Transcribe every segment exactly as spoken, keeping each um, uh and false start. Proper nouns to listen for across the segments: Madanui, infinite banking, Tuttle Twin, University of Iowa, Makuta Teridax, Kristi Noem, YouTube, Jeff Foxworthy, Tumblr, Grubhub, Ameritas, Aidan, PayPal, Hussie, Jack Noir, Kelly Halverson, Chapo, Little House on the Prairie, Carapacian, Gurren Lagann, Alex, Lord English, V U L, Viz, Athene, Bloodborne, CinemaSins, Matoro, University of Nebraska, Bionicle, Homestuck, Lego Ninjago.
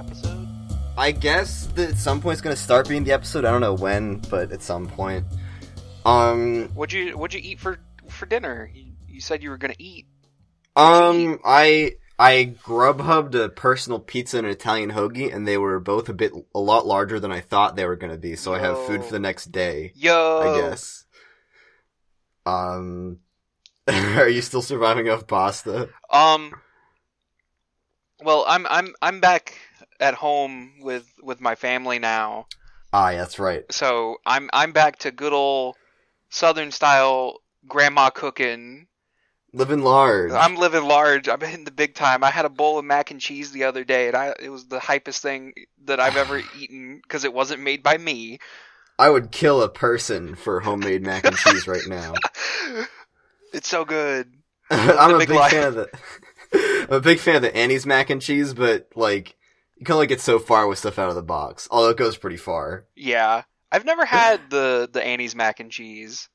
episode? I guess that at some point it's going to start being the episode. I don't know when, but at some point. Um, what'd you what'd you eat for for dinner? You, you said you were going to eat. What'd um, eat? I I Grubhubbed a personal pizza and an Italian hoagie, and they were both a bit a lot larger than I thought they were going to be. So Yo. I have food for the next day. Yo, I guess. Um, are you still surviving off pasta? Um, well, I'm I'm I'm back at home with, with my family now. Ah, that's right. So I'm I'm back to good old Southern style grandma cooking. Living large. I'm living large. I'm hitting the big time. I had a bowl of mac and cheese the other day, and I it was the hypest thing that I've ever eaten because it wasn't made by me. I would kill a person for homemade mac and cheese right now. It's so good. I'm a big, big fan of the. I'm a big fan of the Annie's mac and cheese, but like. You can only get so far with stuff out of the box. Although it goes pretty far. Yeah. I've never had the, the Annie's mac and cheese.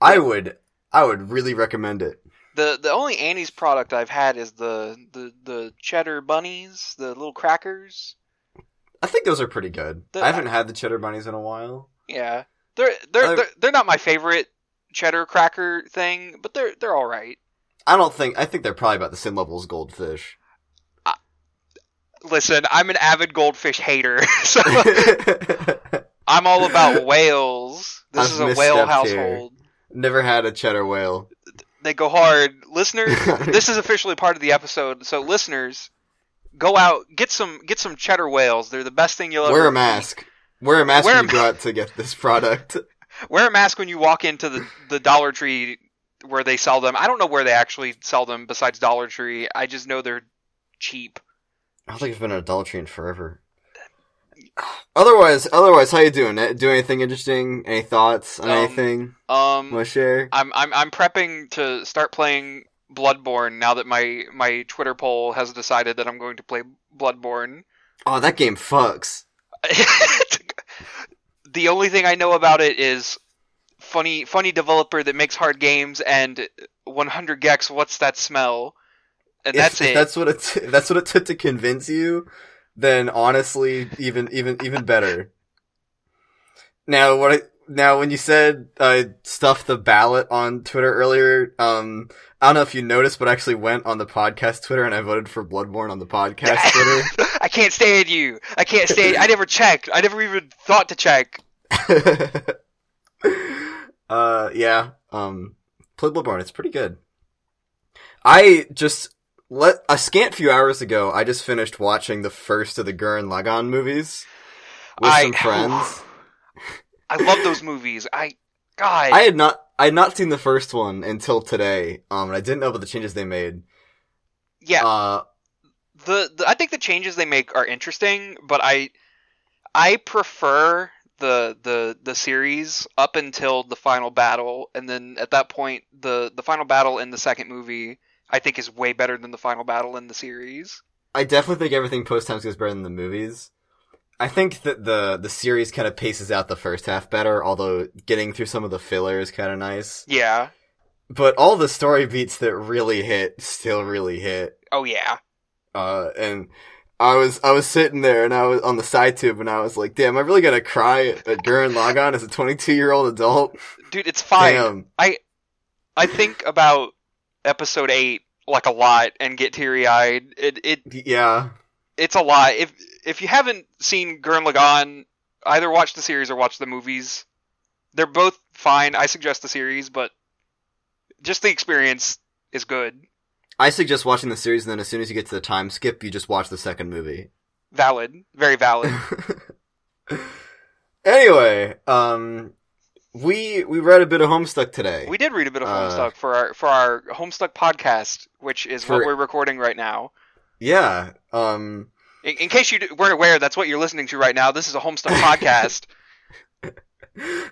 I would I would really recommend it. The the only Annie's product I've had is the, the, the cheddar bunnies, the little crackers. I think those are pretty good. The, I haven't had the cheddar bunnies in a while. Yeah. They're they're they're, they're not my favorite cheddar cracker thing, but they're they're all right. I don't think I think they're probably about the same level as goldfish. Listen, I'm an avid goldfish hater, so I'm all about whales. This I've is a whale household. Here. Never had a cheddar whale. They go hard. Listeners, this is officially part of the episode, so listeners, go out, get some get some cheddar whales. They're the best thing you'll ever Wear a mask. Eat. Wear a mask Wear when a... you go out to get this product. Wear a mask when you walk into the, the Dollar Tree where they sell them. I don't know where they actually sell them besides Dollar Tree. I just know they're cheap. I don't think it's been an adultery in forever. Otherwise, otherwise, how you doing? Do anything interesting? Any thoughts on um, anything? Um, want to share? I'm I'm I'm prepping to start playing Bloodborne now that my my Twitter poll has decided that I'm going to play Bloodborne. Oh, that game fucks. The only thing I know about it is funny funny developer that makes hard games and one hundred gex. What's that smell? And if, that's it. If that's what it. T- if that's what it took to convince you. Then honestly, even even even better. Now what? I, now when you said uh, stuff the ballot on Twitter earlier, um, I don't know if you noticed, but I actually went on the podcast Twitter and I voted for Bloodborne on the podcast Twitter. I can't stand you. I can't stand. I never checked. I never even thought to check. uh, yeah. Um, play Bloodborne. It's pretty good. I just. Let, a scant few hours ago, I just finished watching the first of the Gurren Lagann movies with I, some friends. I love those movies. I God, I had not, I had not seen the first one until today. Um, and I didn't know about the changes they made. Yeah, uh, the, the I think the changes they make are interesting, but I I prefer the the the series up until the final battle, and then at that point, the the final battle in the second movie. I think is way better than the final battle in the series. I definitely think everything post-times goes better than the movies. I think that the the series kind of paces out the first half better, although getting through some of the filler is kind of nice. Yeah. But all the story beats that really hit still really hit. Oh yeah. Uh, and I was I was sitting there and I was on the side tube and I was like, damn, I really gotta cry at Gurren Lagann as a twenty-two-year-old adult. Dude, it's fine. Damn. I I think about episode eight like a lot and get teary-eyed. It it yeah, it's a lot. If if you haven't seen Gurren Lagann, either watch the series or watch the movies. They're both fine. I suggest the series, but just the experience is good. I suggest watching the series, and then as soon as you get to the time skip, you just watch the second movie. Valid. Very valid. Anyway, um We we read a bit of Homestuck today. We did read a bit of Homestuck uh, for our for our Homestuck podcast, which is for, what we're recording right now. Yeah. Um. In, in case you weren't aware, that's what you're listening to right now. This is a Homestuck podcast.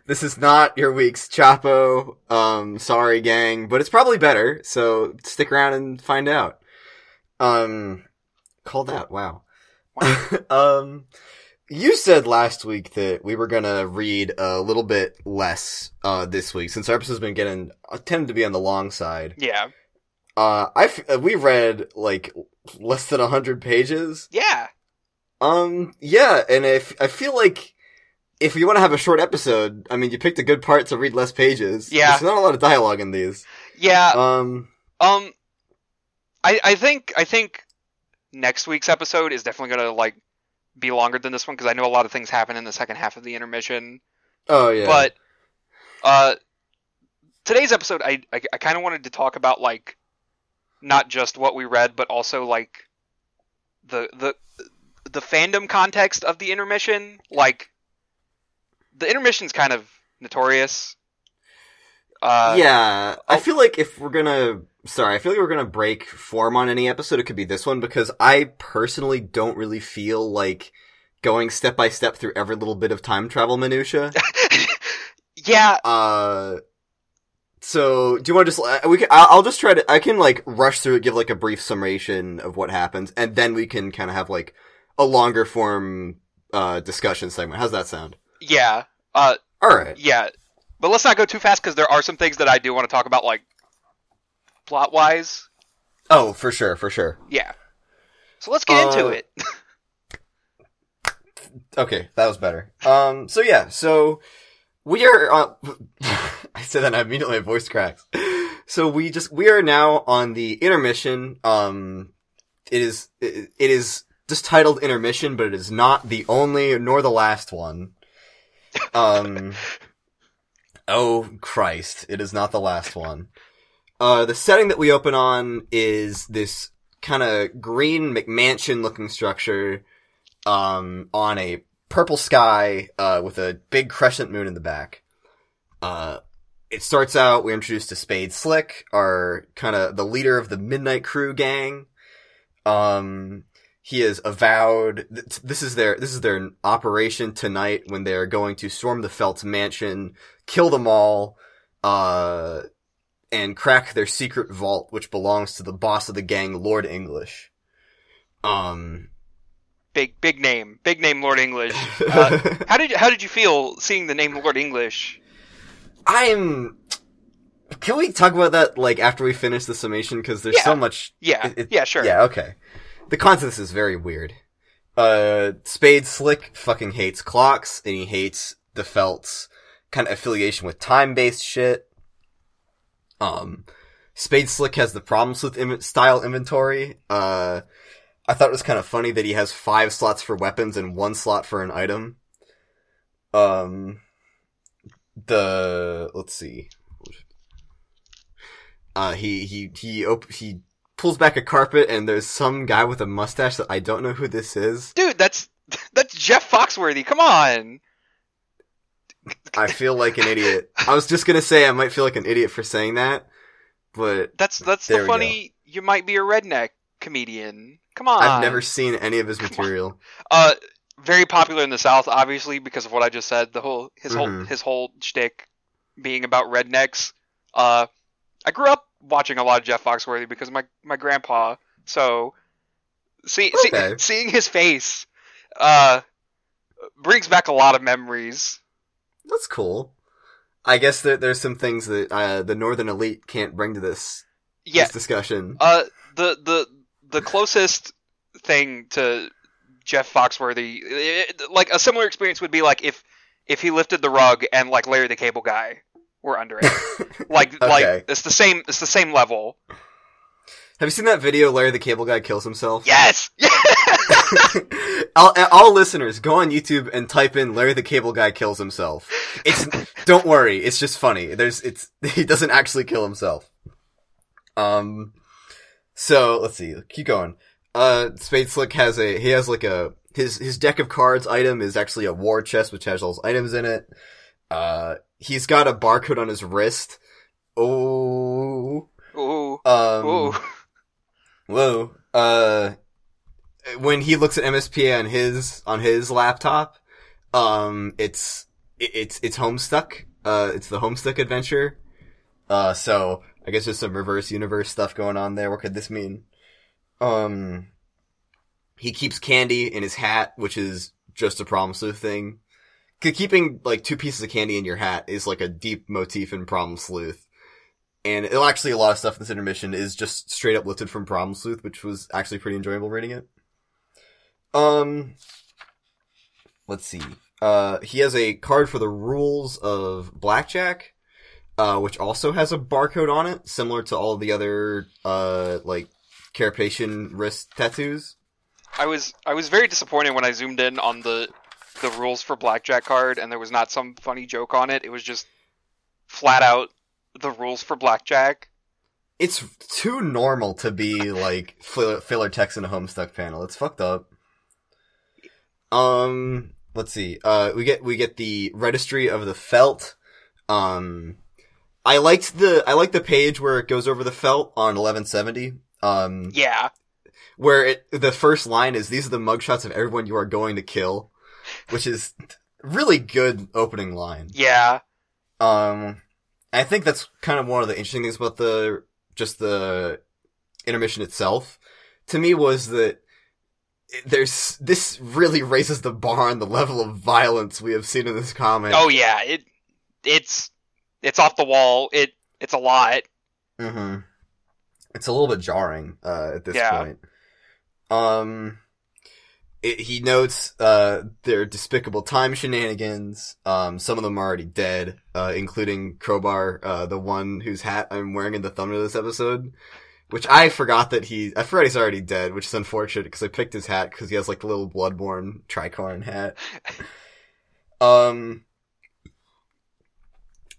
This is not your week's Chapo. Um. Sorry, gang, but it's probably better. So stick around and find out. Um. Call that. Wow. wow. um. You said last week that we were going to read a little bit less uh, this week, since our episode's been getting uh, tended to be on the long side. Yeah. Uh, I we read, like, less than one hundred pages. Yeah. Um, yeah, and if I feel like if you want to have a short episode, I mean, you picked a good part to read less pages. Yeah. There's not a lot of dialogue in these. Yeah. Um. Um. I I think I think next week's episode is definitely gonna like be longer than this one because I know a lot of things happen in the second half of the intermission. Oh yeah. But uh, today's episode, I I, I kind of wanted to talk about like not just what we read, but also like the the the fandom context of the intermission. Like the intermission's kind of notorious. Uh, yeah, I feel like if we're gonna, sorry, I feel like we're gonna break form on any episode, it could be this one, because I personally don't really feel like going step by step through every little bit of time travel minutia. Yeah. Uh, so, do you want to just, we can, I'll just try to, I can, like, rush through it, give, like, a brief summation of what happens, and then we can kind of have, like, a longer form, uh, discussion segment. How's that sound? Yeah. Uh. Alright. Yeah. But let's not go too fast, because there are some things that I do want to talk about, like, plot-wise. Oh, for sure, for sure. Yeah. So let's get uh, into it. Okay, that was better. Um, so yeah, so we are on... I said that and I immediately my voice cracks. So we just... We are now on the intermission. Um, it is... It, it is just titled Intermission, but it is not the only nor the last one. Um... Oh, Christ. It is not the last one. Uh, the setting that we open on is this kind of green McMansion-looking structure, um, on a purple sky, uh, with a big crescent moon in the back. Uh, it starts out, we're introduced to Spade Slick, our kind of the leader of the Midnight Crew gang. Um, he is avowed, th- this is their, this is their operation tonight when they're going to storm the Felt's mansion, kill them all, uh, and crack their secret vault, which belongs to the boss of the gang, Lord English. Um, big, big name, big name, Lord English. Uh, how did how did you feel seeing the name Lord English? I'm. Can we talk about that like after we finish the summation? Because there's yeah. so much. Yeah. It, it, yeah. Sure. Yeah. Okay. The context is very weird. Uh, Spade Slick fucking hates clocks, and he hates the Felt's kind of affiliation with time-based shit. Um, Spade Slick has the Problem Sleuth Im- style inventory. Uh, I thought it was kind of funny that he has five slots for weapons and one slot for an item. Um, the, let's see. Uh, he, he, he, op- he pulls back a carpet and there's some guy with a mustache that I don't know who this is. Dude, that's, that's Jeff Foxworthy. Come on. I feel like an idiot. I was just gonna say I might feel like an idiot for saying that, but that's that's the funny. You might be a redneck comedian. Come on, I've never seen any of his material. Uh, very popular in the South, obviously, because of what I just said. The whole his mm-hmm. whole his whole shtick being about rednecks. Uh, I grew up watching a lot of Jeff Foxworthy because of my my grandpa. So, see, okay. see seeing his face, uh, brings back a lot of memories. That's cool. I guess there, there's some things that uh, the Northern Elite can't bring to this, yeah. this discussion. Uh, the the the closest thing to Jeff Foxworthy, it, like a similar experience, would be like if if he lifted the rug and like Larry the Cable Guy were under it. Like okay. like it's the same it's the same level. Have you seen that video? Larry the Cable Guy kills himself. Yes. Yeah. all, all listeners, go on YouTube and type in "Larry the Cable Guy kills himself." It's don't worry, it's just funny. There's it's he doesn't actually kill himself. Um, so let's see, keep going. Uh, Spade Slick has a he has like a his his deck of cards item is actually a war chest which has all his items in it. Uh, he's got a barcode on his wrist. Oh, oh, um, ooh. Whoa, uh. When he looks at M S P A on his, on his laptop, um, it's, it's, it's Homestuck. Uh, it's the Homestuck adventure. Uh, so, I guess there's some reverse universe stuff going on there. What could this mean? Um, he keeps candy in his hat, which is just a Problem Sleuth thing. Keeping, like, two pieces of candy in your hat is, like, a deep motif in Problem Sleuth. And it'll actually, a lot of stuff in this intermission is just straight up lifted from Problem Sleuth, which was actually pretty enjoyable reading it. Um, let's see. Uh, he has a card for the rules of blackjack, uh, which also has a barcode on it, similar to all the other uh, like Carapacian wrist tattoos. I was I was very disappointed when I zoomed in on the the rules for blackjack card, and there was not some funny joke on it. It was just flat out the rules for blackjack. It's too normal to be, like, filler text in a Homestuck panel. It's fucked up. Um, let's see. Uh, we get, we get the registry of the felt. Um, I liked the, I liked the page where it goes over the felt on eleven seventy. Um. Yeah. Where it, the first line is, these are the mugshots of everyone you are going to kill. Which is really good opening line. Yeah. Um, I think that's kind of one of the interesting things about the, just the intermission itself, to me, was that there's this really raises the bar on the level of violence we have seen in this comic. Oh yeah, it it's it's off the wall. It it's a lot. Mm-hmm. It's a little bit jarring uh, at this yeah. point. Um, it, he notes uh, their despicable time shenanigans. Um, some of them are already dead, uh, including Crowbar, uh, the one whose hat I'm wearing in the thumbnail of this episode. Which I forgot that he... I forgot he's already dead, which is unfortunate, because I picked his hat, because he has, like, the little Bloodborne tricorn hat. um...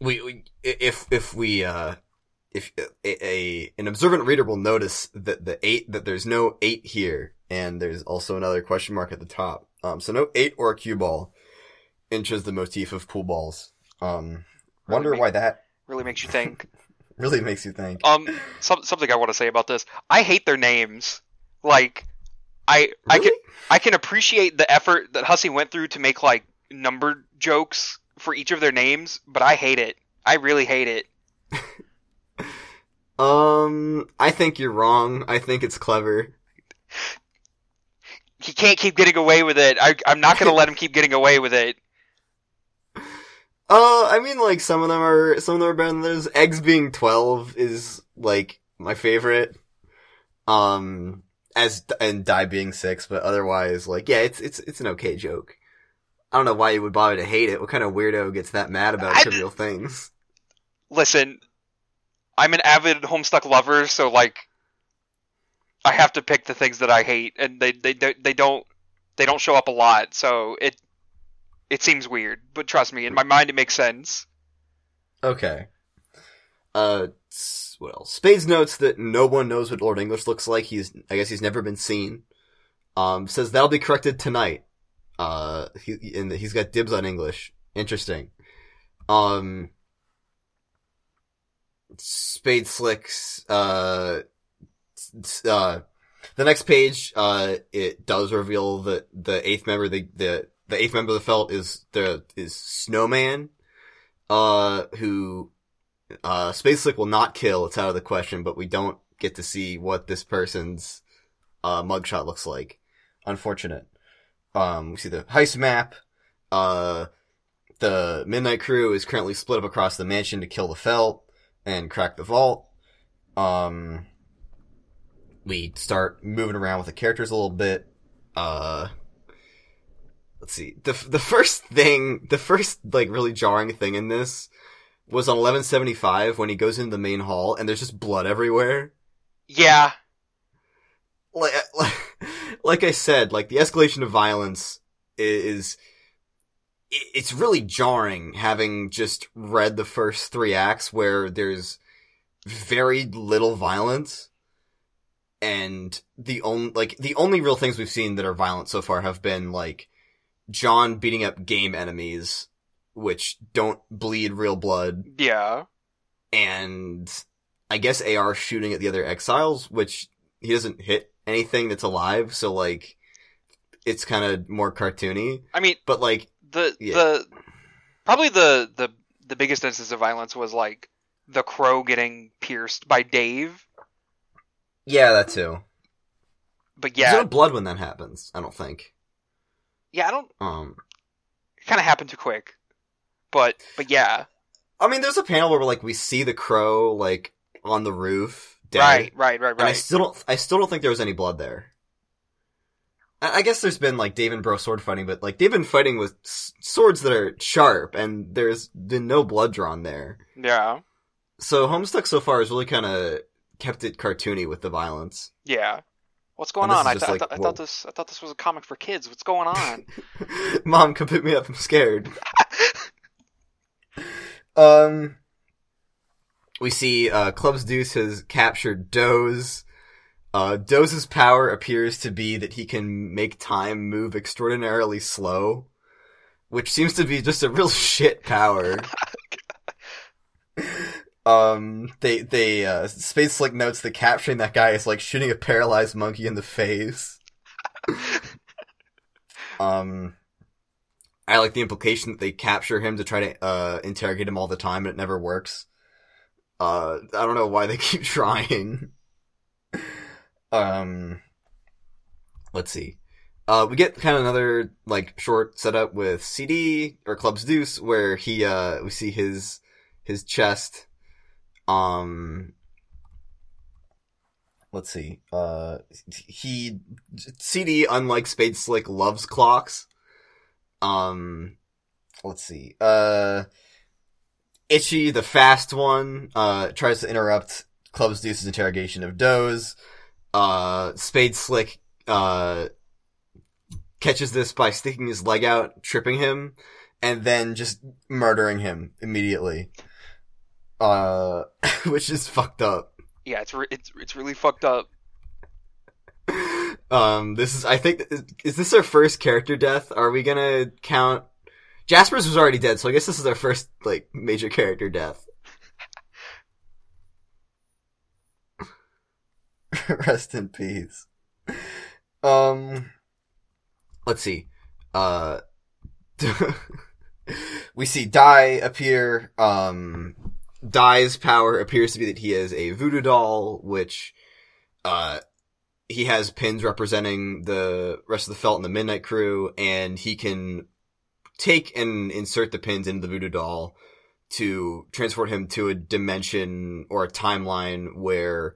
We... we if, if we, uh... If a, a... An observant reader will notice that the eight... That there's no eight here, and there's also another question mark at the top. Um, so no eight or a cue ball enters the motif of pool balls. Um, really wonder make, why that... Really makes you think. Really makes you think. Um, some, something I want to say about this. I hate their names. Like, I really? I can I can appreciate the effort that Hussey went through to make, like, numbered jokes for each of their names, but I hate it. I really hate it. um, I think you're wrong. I think it's clever. He can't keep getting away with it. I, I'm not going to let him keep getting away with it. Uh, I mean, like, some of them are, some of them are better than those. Eggs being twelve is, like, my favorite. Um, as, and Die being six, but otherwise, like, yeah, it's, it's, it's an okay joke. I don't know why you would bother to hate it. What kind of weirdo gets that mad about I trivial d- things? Listen, I'm an avid Homestuck lover, so, like, I have to pick the things that I hate, and they, they, they, they don't, they don't show up a lot, so it, It seems weird, but trust me, in my mind it makes sense. Okay. Uh, what else? Spades notes that no one knows what Lord English looks like. He's, I guess he's never been seen. Um, says that'll be corrected tonight. Uh, he, and he's got dibs on English. Interesting. Um, Spade Slicks, uh, uh, the next page, uh, it does reveal that the eighth member, the, the, The eighth member of the felt is the is Snowman, uh, who uh, Spade Slick will not kill. It's out of the question, but we don't get to see what this person's uh, mugshot looks like. Unfortunate. Um, we see the heist map. Uh, the Midnight Crew is currently split up across the mansion to kill the felt and crack the vault. Um, we start moving around with the characters a little bit. Uh... Let's see. The the first thing, the first, like, really jarring thing in this was on eleven seventy-five when he goes into the main hall and there's just blood everywhere. Yeah. Like, like, like I said, like, the escalation of violence is, it's really jarring having just read the first three acts where there's very little violence. And the only, like, the only real things we've seen that are violent so far have been, like, John beating up game enemies, which don't bleed real blood. Yeah. And I guess A R shooting at the other exiles, which he doesn't hit anything that's alive, so, like, it's kind of more cartoony. I mean, but, like, the yeah. the probably the, the the biggest instance of violence was, like, the crow getting pierced by Dave. Yeah, that too. But yeah, there's no blood when that happens, I don't think. Yeah, I don't... Um, it kind of happened too quick. But, but yeah. I mean, there's a panel where, like, we see the crow, like, on the roof. Dead, right, right, right, right. And I still don't, I still don't think there was any blood there. I guess there's been, like, Dave and Bro sword fighting, but, like, they've been fighting with s- swords that are sharp, and there's been no blood drawn there. Yeah. So Homestuck so far has really kind of kept it cartoony with the violence. Yeah. What's going on? I, th- like, I, th- I thought this I thought this was a comic for kids. What's going on? Mom, come pick me up. I'm scared. um, we see uh, Clubs Deuce has captured Doze. Uh, Doze's power appears to be that he can make time move extraordinarily slow, which seems to be just a real shit power. Um, they, they, uh, Spade Slick notes that capturing that guy is like shooting a paralyzed monkey in the face. um, I like the implication that they capture him to try to, uh, interrogate him all the time, and it never works. Uh, I don't know why they keep trying. um, let's see. Uh, we get kind of another, like, short setup with C D, or Clubs Deuce, where he, uh, we see his, his chest. Um, let's see, uh, he, C D, unlike Spade Slick, loves clocks. Um, let's see, uh, Itchy, the fast one, uh, tries to interrupt Clubs Deuce's interrogation of Doze. Uh, Spade Slick, uh, catches this by sticking his leg out, tripping him, and then just murdering him immediately. Uh, which is fucked up. Yeah, it's re- it's it's really fucked up. Um, this is, I think, is, is this our first character death? Are we gonna count? Jasper's was already dead, so I guess this is our first, like, major character death. Rest in peace. Um, let's see. Uh, we see Dai appear, um... Dai's power appears to be that he is a voodoo doll, which, uh, he has pins representing the rest of the Felt and the Midnight Crew, and he can take and insert the pins into the voodoo doll to transport him to a dimension or a timeline where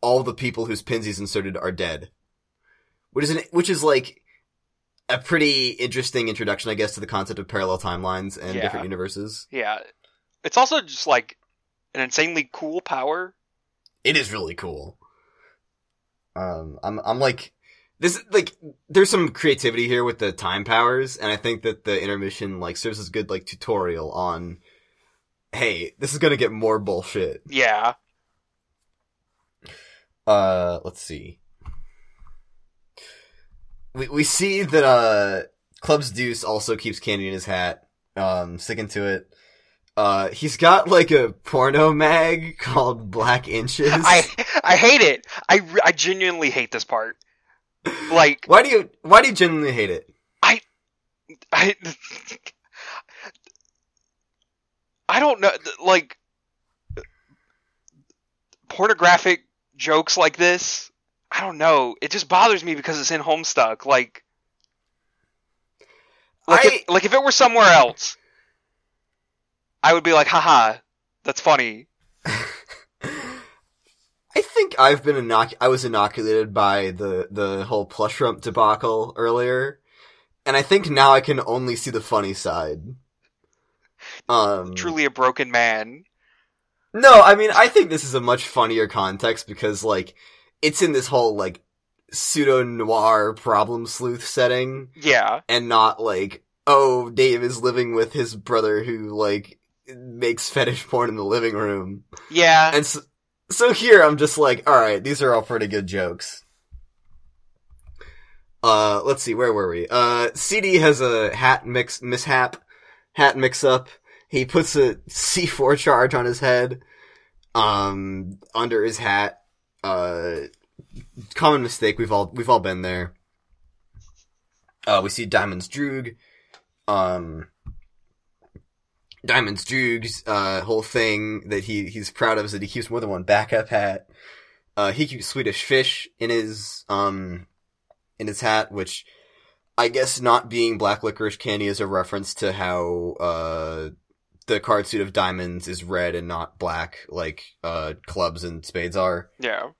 all the people whose pins he's inserted are dead. Which is, an, which is like, a pretty interesting introduction, I guess, to the concept of parallel timelines and yeah. different universes. Yeah. It's also just, like, an insanely cool power. It is really cool. Um, I'm, I'm like, this, like, there's some creativity here with the time powers, and I think that the intermission, like, serves as a good, like, tutorial on, hey, this is gonna get more bullshit. Yeah. Uh, let's see. We, we see that, uh, Clubs Deuce also keeps candy in his hat, um, sticking to it. Uh, he's got, like, a porno mag called Black Inches. I I hate it. I, I genuinely hate this part. Like, why do you why do you genuinely hate it? I I I don't know. Like, pornographic jokes like this. I don't know. It just bothers me because it's in Homestuck. Like, like, I, if, like if it were somewhere else, I would be like, haha, that's funny. I think I've been inoc- I was inoculated by the, the whole plush rump debacle earlier, and I think now I can only see the funny side. Um, Truly a broken man. No, I mean, I think this is a much funnier context because, like, it's in this whole, like, pseudo-noir problem sleuth setting. Yeah. And not, like, oh, Dave is living with his brother who, like, makes fetish porn in the living room. Yeah. And so, so here I'm just like, alright, these are all pretty good jokes. Uh, let's see, where were we? Uh, C D has a hat mix, mishap, hat mix-up. He puts a C four charge on his head, um, under his hat. Uh, common mistake, we've all, we've all been there. Uh, we see Diamond's Droog. Um, Diamond's Droog's, uh, whole thing that he, he's proud of is that he keeps more than one backup hat. Uh, he keeps Swedish Fish in his, um, in his hat, which I guess not being black licorice candy is a reference to how, uh, the card suit of Diamonds is red and not black, like, uh, clubs and spades are. Yeah.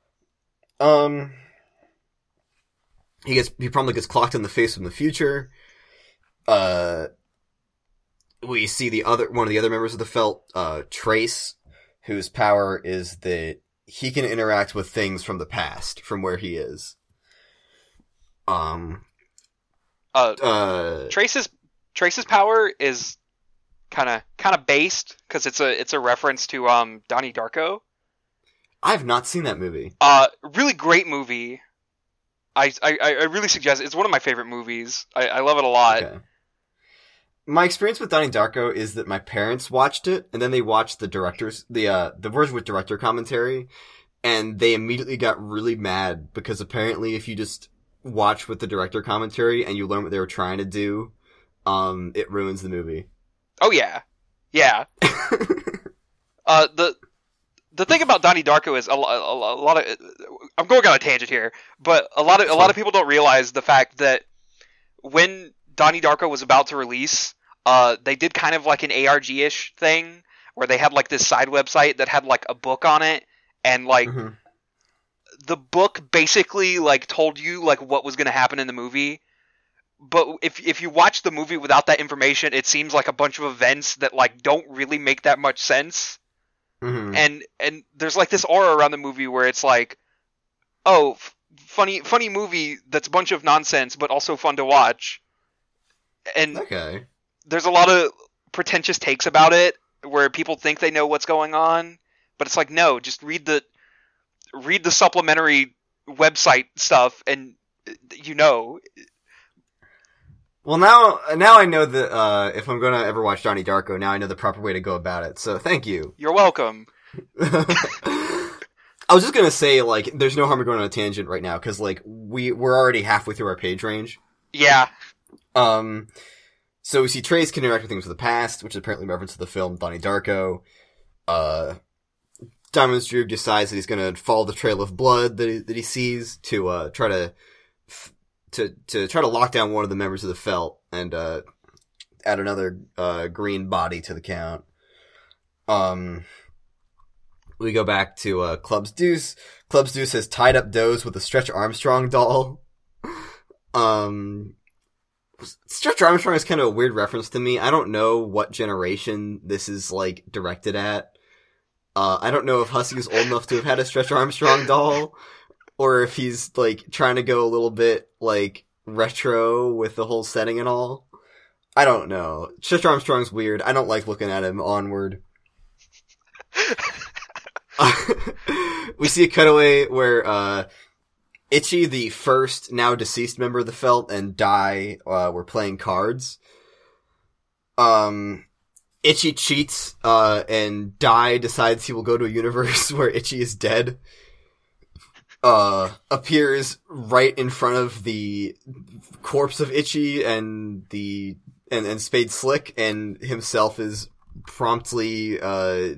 Um, He gets he probably gets clocked in the face from the future. Uh, we see the other one of the other members of the Felt, uh, Trace, whose power is that he can interact with things from the past, from where he is. Um, uh, uh Trace's Trace's power is kind of kind of based because it's a it's a reference to um Donnie Darko. I've not seen that movie. Uh, really great movie. I, I, I really suggest it. It's one of my favorite movies. I, I love it a lot. Okay. My experience with Donnie Darko is that my parents watched it, and then they watched the director's the uh the version with director commentary, and they immediately got really mad because apparently if you just watch with the director commentary and you learn what they were trying to do, um, it ruins the movie. Oh yeah, yeah. uh, the. The thing about Donnie Darko is a, a, a lot of – I'm going on a tangent here, but a lot of a lot of people don't realize the fact that when Donnie Darko was about to release, uh, they did kind of like an A R G-ish thing where they had like this side website that had like a book on it, and like mm-hmm. the book basically like told you like what was going to happen in the movie. But if if you watch the movie without that information, it seems like a bunch of events that like don't really make that much sense. Mm-hmm. And and there's like this aura around the movie where it's like, oh, f- funny funny movie that's a bunch of nonsense, but also fun to watch. And okay. There's a lot of pretentious takes about it where people think they know what's going on, but it's like, no, just read the read the supplementary website stuff, and you know. Well, now now I know that uh, if I'm going to ever watch Donnie Darko, now I know the proper way to go about it, so thank you. You're welcome. I was just going to say, like, there's no harm in going on a tangent right now, because, like, we, we're already halfway through our page range. Yeah. Um. So we see Trace can interact with things of the past, which is apparently a reference to the film Donnie Darko. Uh, Diamond's Droog decides that he's going to follow the trail of blood that he, that he sees to uh, try to... F- To, to try to lock down one of the members of the Felt and, uh, add another, uh, green body to the count. Um, we go back to, uh, Clubs Deuce. Clubs Deuce has tied up Doze with a Stretch Armstrong doll. Um, Stretch Armstrong is kind of a weird reference to me. I don't know what generation this is, like, directed at. Uh, I don't know if Hussie is old enough to have had a Stretch Armstrong doll. Or if he's, like, trying to go a little bit, like, retro with the whole setting and all. I don't know. Stretch Armstrong's weird. I don't like looking at him. Onward. We see a cutaway where, uh, Itchy, the first, now deceased member of the Felt, and Dai, uh, were playing cards. Um... Itchy cheats, uh, and Dai decides he will go to a universe where Itchy is dead. Uh, appears right in front of the corpse of Itchy and the, and, and Spade Slick, and himself is promptly, uh,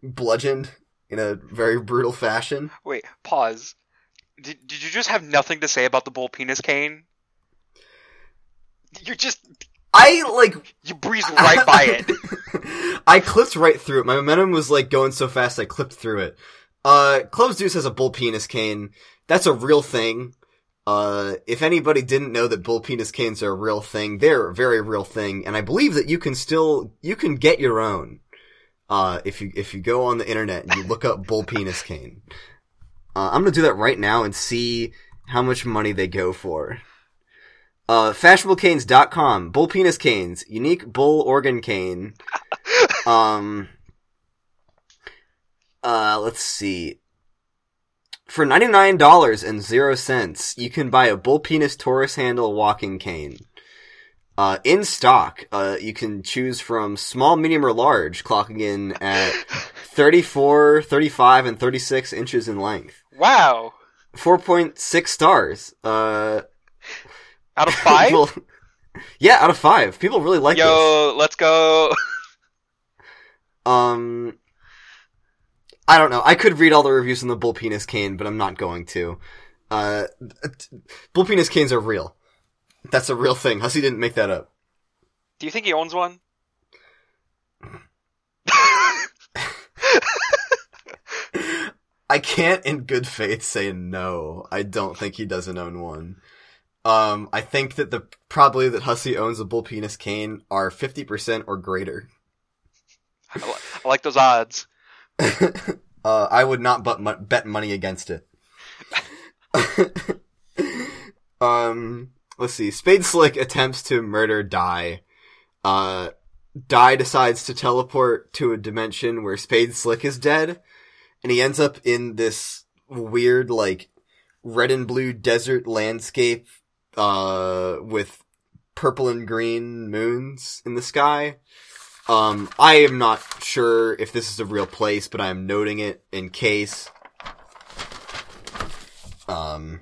bludgeoned in a very brutal fashion. Wait, pause. Did, did you just have nothing to say about the bull penis cane? You're just... I, like... You breezed right I, by it. I clipped right through it. My momentum was, like, going so fast I clipped through it. Uh, Clubs Deuce has a bull penis cane. That's a real thing. Uh, if anybody didn't know that bull penis canes are a real thing, they're a very real thing, and I believe that you can still, you can get your own, uh, if you, if you go on the internet and you look up bull penis cane. Uh, I'm gonna do that right now and see how much money they go for. Uh, fashionable canes dot com, bull penis canes, unique bull organ cane, um... Uh, let's see. For ninety-nine dollars and zero cents, you can buy a bull penis Taurus handle walking cane. Uh, in stock, uh, you can choose from small, medium, or large, clocking in at thirty-four, thirty-five, and thirty-six inches in length. Wow. four point six stars. Uh. Out of five? Well, yeah, out of five. People really like Yo, this. Yo, let's go. Um... I don't know. I could read all the reviews on the bull penis cane, but I'm not going to. Uh, bull penis canes are real. That's a real thing. Hussie didn't make that up. Do you think he owns one? I can't in good faith say no. I don't think he doesn't own one. Um, I think that the probably that Hussey owns a bull penis cane are fifty percent or greater. I, li- I like those odds. uh, I would not but mo- bet money against it. um, let's see. Spade Slick attempts to murder Die. Uh, Die decides to teleport to a dimension where Spade Slick is dead, and he ends up in this weird, like, red and blue desert landscape, uh, with purple and green moons in the sky. Um, I am not sure if this is a real place, but I am noting it in case. Um,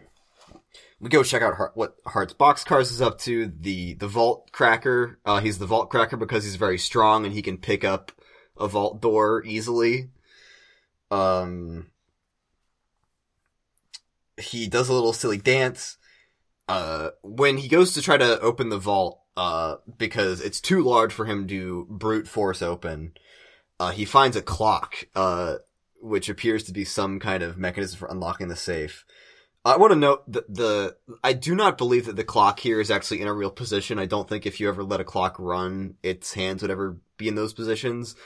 we go check out Hart, what Hart's Boxcars is up to. The, the Vault Cracker, uh, he's the Vault Cracker because he's very strong and he can pick up a vault door easily. Um, he does a little silly dance. Uh, when he goes to try to open the vault, uh, because it's too large for him to brute force open, uh, he finds a clock, uh, which appears to be some kind of mechanism for unlocking the safe. I want to note that the, I do not believe that the clock here is actually in a real position. I don't think if you ever let a clock run, its hands would ever be in those positions.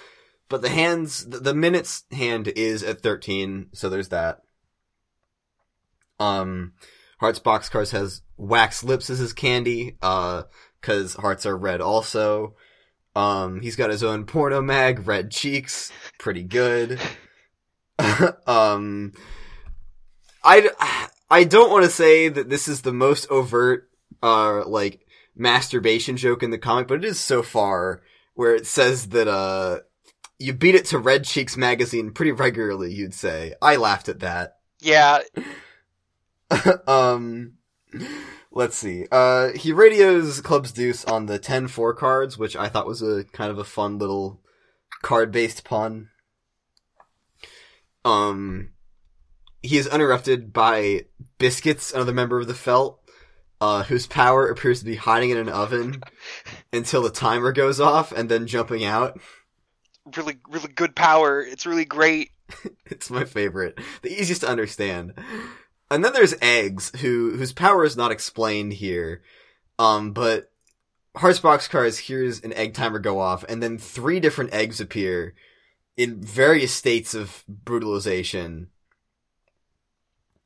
But the hands, the minutes hand is at thirteen, so there's that. Um, Hearts Boxcars has wax lips as his candy, uh, cause hearts are red also. Um, he's got his own porno mag, red cheeks, pretty good. um, I, I don't want to say that this is the most overt, uh, like, masturbation joke in the comic, but it is so far, where it says that, uh, you beat it to Red Cheeks magazine pretty regularly, you'd say. I laughed at that. Yeah. um, let's see. Uh, he radios Club's Deuce on the ten four cards, which I thought was a kind of a fun little card-based pun. Um, he is interrupted by Biscuits, another member of the Felt, uh, whose power appears to be hiding in an oven until the timer goes off and then jumping out. Really, really good power. It's really great. It's my favorite. The easiest to understand. And then there's Eggs, who whose power is not explained here. Um, but Hearts Boxcars hears an egg timer go off, and then three different eggs appear in various states of brutalization.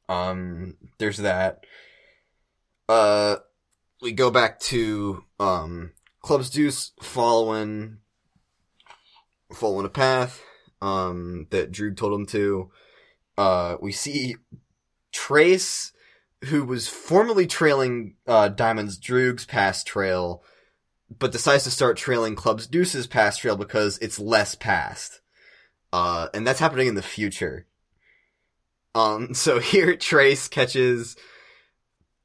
Um, there's that. Uh, we go back to um Club's Deuce following following a path um that Droog told him to. Uh, we see Trace, who was formerly trailing uh, Diamond's Droog's past trail, but decides to start trailing Club's Deuce's past trail because it's less past. Uh, and that's happening in the future. Um, so here Trace catches...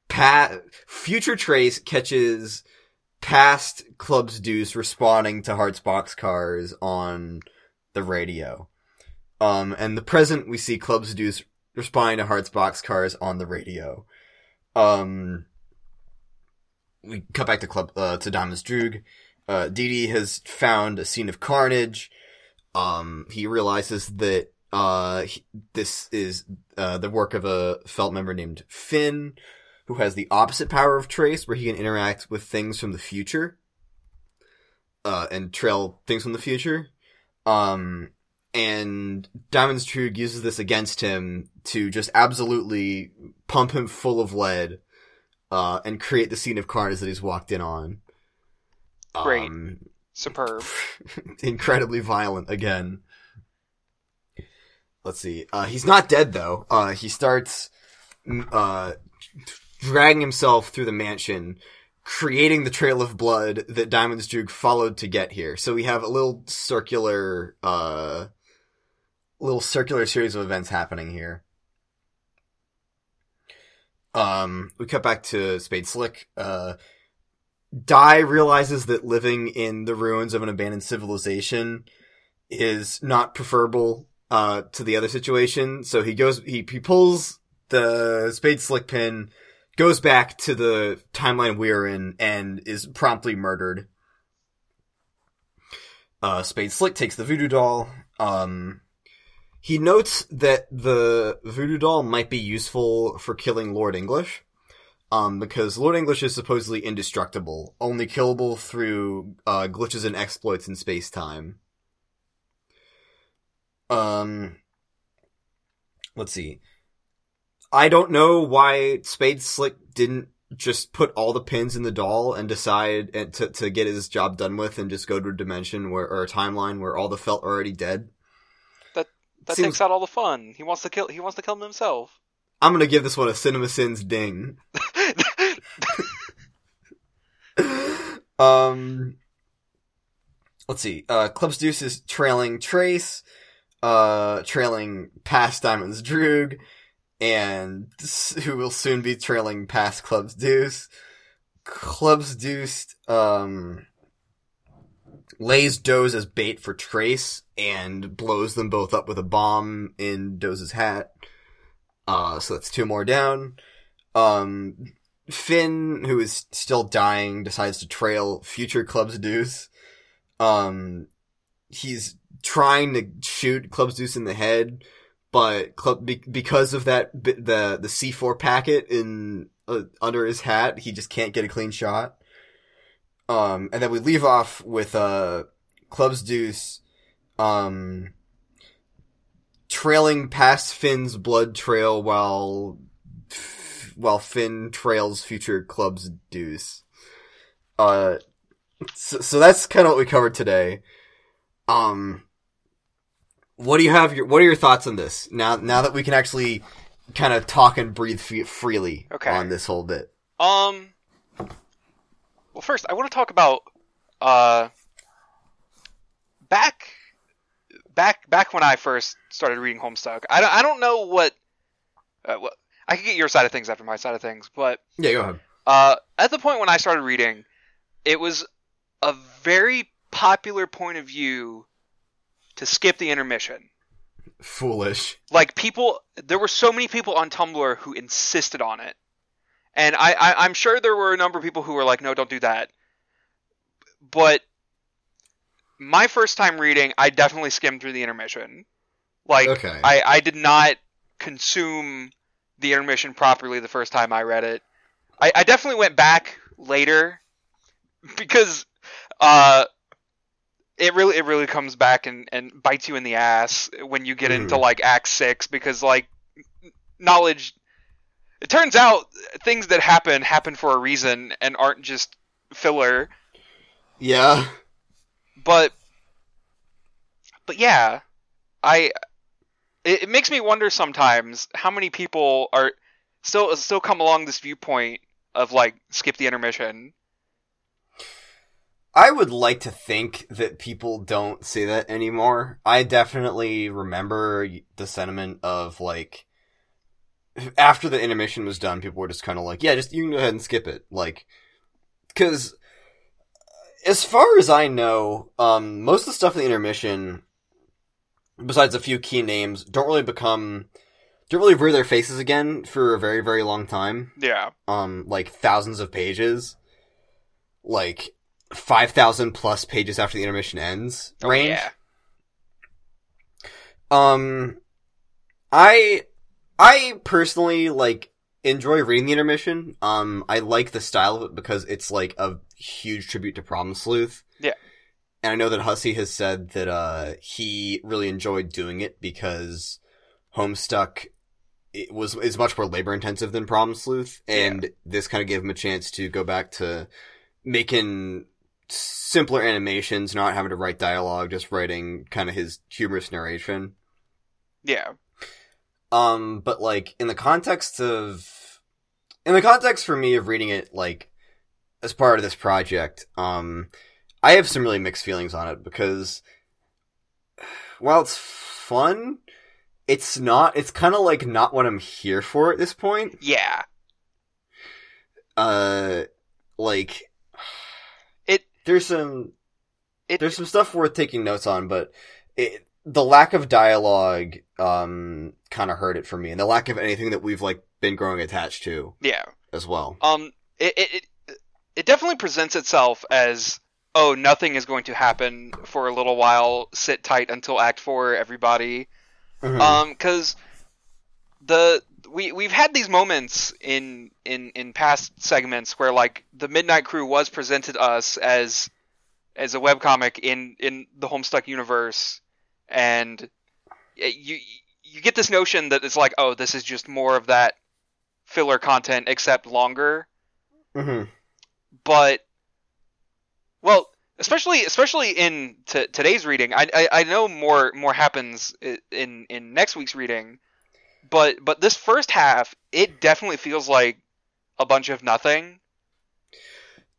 Pa- future Trace catches past Club's Deuce responding to Heart's Boxcars on the radio. Um, and the present, we see Club's Deuce responding to Heart's Boxcars on the radio. Um, we cut back to Club, uh, to Diamond's Droog. Uh, Dee Dee has found a scene of carnage. Um, he realizes that, uh, he, this is, uh, the work of a Felt member named Finn, who has the opposite power of Trace, where he can interact with things from the future, uh, and trail things from the future. Um, and Diamond's Droog uses this against him to just absolutely pump him full of lead, uh, and create the scene of carnage that he's walked in on. Great. Um, Superb. Incredibly violent, again. Let's see. Uh, he's not dead, though. Uh, he starts, uh... dragging himself through the mansion, creating the trail of blood that Diamond's Droog followed to get here. So we have a little circular, uh, little circular series of events happening here. Um, we cut back to Spade Slick. Uh, Dai realizes that living in the ruins of an abandoned civilization is not preferable, uh, to the other situation. So he goes, he, he pulls the Spade Slick pin, goes back to the timeline we're in, and is promptly murdered. Uh, Spade Slick takes the voodoo doll. Um, he notes that the voodoo doll might be useful for killing Lord English. Um, because Lord English is supposedly indestructible, only killable through uh, glitches and exploits in space-time. Um, let's see. I don't know why Spade Slick didn't just put all the pins in the doll and decide and to to get his job done with and just go to a dimension where or a timeline where all the felt are already dead. That that Seems... takes out all the fun. He wants to kill. He wants to kill him himself. I'm gonna give this one a CinemaSins ding. um, let's see. Uh, Clubs Deuce is trailing Trace, uh, trailing past Diamonds Droog, and who will soon be trailing past Clubs Deuce. Clubs Deuce um lays Doze as bait for Trace and blows them both up with a bomb in Doze's hat. Uh, so that's two more down. Um, Finn, who is still dying, decides to trail future Clubs Deuce. Um, he's trying to shoot Clubs Deuce in the head, but Club, be- because of that, the, the C four packet in, uh, under his hat, he just can't get a clean shot. Um, and then we leave off with, uh, Clubs Deuce, um, trailing past Finn's blood trail while while Finn trails future Clubs Deuce. Uh, so, so that's kind of what we covered today. Um, what do you have? Your, what are your thoughts on this now? Now that we can actually kind of talk and breathe f- freely okay. on this whole bit. Um. Well, first I want to talk about uh back. Back back when I first started reading Homestuck, I don't I don't know what, uh, what I can get your side of things after my side of things, but yeah, go ahead. Uh, at the point when I started reading, it was a very popular point of view to skip the intermission. Foolish. Like people, there were so many people on Tumblr who insisted on it, and I, I I'm sure there were a number of people who were like, no, don't do that, but. My first time reading, I definitely skimmed through the intermission. Like, okay. I, I did not consume the intermission properly the first time I read it. I, I definitely went back later because uh, it really it really comes back and, and bites you in the ass when you get mm. into, like, Act six because, like, knowledge... It turns out things that happen happen for a reason and aren't just filler. Yeah. But, but yeah, I, it, it makes me wonder sometimes how many people are still, still come along this viewpoint of like, skip the intermission. I would like to think that people don't say that anymore. I definitely remember the sentiment of like, after the intermission was done, people were just kind of like, yeah, just, you can go ahead and skip it. Like, cause... As far as I know, um, most of the stuff in the intermission, besides a few key names, don't really become, don't really rear their faces again for a very, very long time. Yeah. Um, like, thousands of pages. Like, five thousand plus pages after the intermission ends range. Oh, yeah. Um, I, I personally, like, enjoy reading the intermission. Um, I like the style of it because it's, like, a... huge tribute to Problem Sleuth. Yeah. And I know that Hussey has said that uh, he really enjoyed doing it because Homestuck it was is much more labor-intensive than Problem Sleuth, and yeah. this kind of gave him a chance to go back to making simpler animations, not having to write dialogue, just writing kind of his humorous narration. Yeah. Um, but, like, in the context of... In the context for me of reading it, like, as part of this project, um, I have some really mixed feelings on it because while it's fun, it's not, it's kind of like not what I'm here for at this point. Yeah. Uh, like, it, there's some, it, there's some stuff worth taking notes on, but it, the lack of dialogue, um, kind of hurt it for me, and the lack of anything that we've, like, been growing attached to. Yeah. As well. Um, it, it, it It definitely presents itself as, oh, nothing is going to happen for a little while. Sit tight until Act four, everybody. Mm-hmm. Um, because the we we've had these moments in in in past segments where like the Midnight Crew was presented us as as a webcomic in in the Homestuck universe, and you you get this notion that it's like, oh, this is just more of that filler content except longer. Mm-hmm. But well, especially especially in t- today's reading, I, I I know more more happens in in next week's reading. But but this first half, it definitely feels like a bunch of nothing.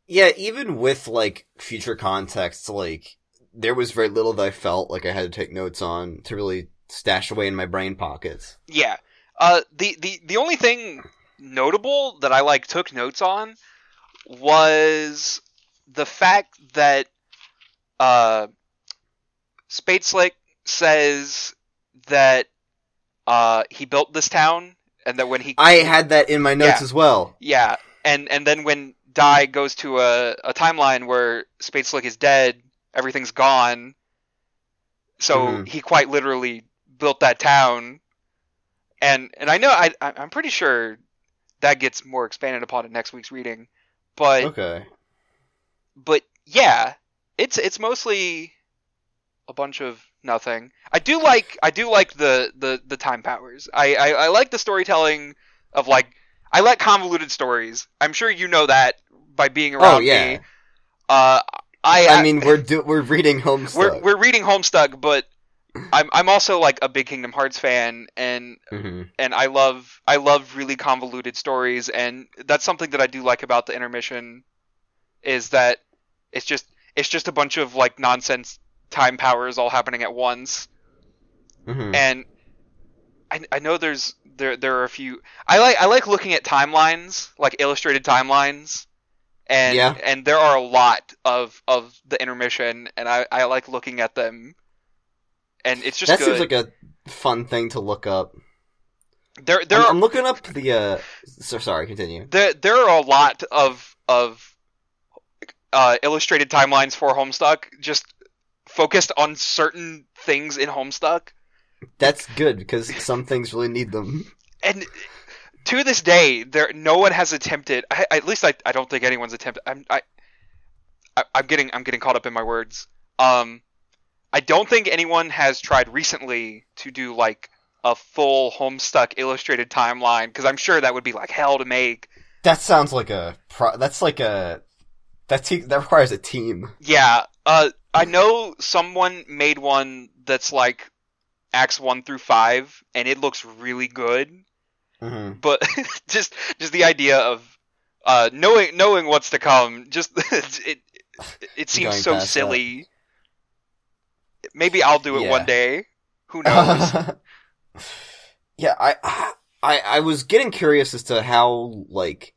Yeah, even with, like, future contexts, like, there was very little that I felt like I had to take notes on to really stash away in my brain pockets. Yeah. Uh, the, the, the only thing notable that I, like, took notes on was the fact that uh, Spade Slick says that Uh, he built this town, and that when he... I had that in my notes yeah. as well. Yeah, and and then when Dai goes to a, a timeline where Spade Slick is dead, everything's gone, so mm-hmm. he quite literally built that town, and and I know, I, I'm pretty sure that gets more expanded upon in next week's reading, but... Okay. But, yeah, it's it's mostly a bunch of nothing. I do like I do like the, the, the time powers. I, I, I like the storytelling of, like, I like convoluted stories. I'm sure you know that by being around oh, yeah. me. Uh, I I mean we're do, we're reading Homestuck. We're we're reading Homestuck, but I'm I'm also like a big Kingdom Hearts fan, and mm-hmm. and I love I love really convoluted stories, and that's something that I do like about the intermission, is that it's just it's just a bunch of like nonsense time powers all happening at once. Mm-hmm. And I, I know there's there there are a few. I like I like looking at timelines, like illustrated timelines, and yeah. and there are a lot of of the intermission, and I, I like looking at them. And it's just that good. Seems like a fun thing to look up. There there I'm, are, I'm looking up the. Uh, so sorry, continue. There there are a lot of of uh, illustrated timelines for Homestuck. Just focused on certain things in Homestuck. That's good, because some things really need them. And to this day, there no one has attempted. I, at least I, I don't think anyone's attempted. I'm I, I I'm getting I'm getting caught up in my words. Um, I don't think anyone has tried recently to do like a full Homestuck illustrated timeline, because I'm sure that would be like hell to make. That sounds like a pro- that's like a that te- that requires a team. Yeah. Uh. I know someone made one that's like acts one through five, and it looks really good. Mm-hmm. But just just the idea of uh, knowing knowing what's to come, just it it seems Going so silly. That. Maybe I'll do it yeah. one day. Who knows? yeah, I I I was getting curious as to how like.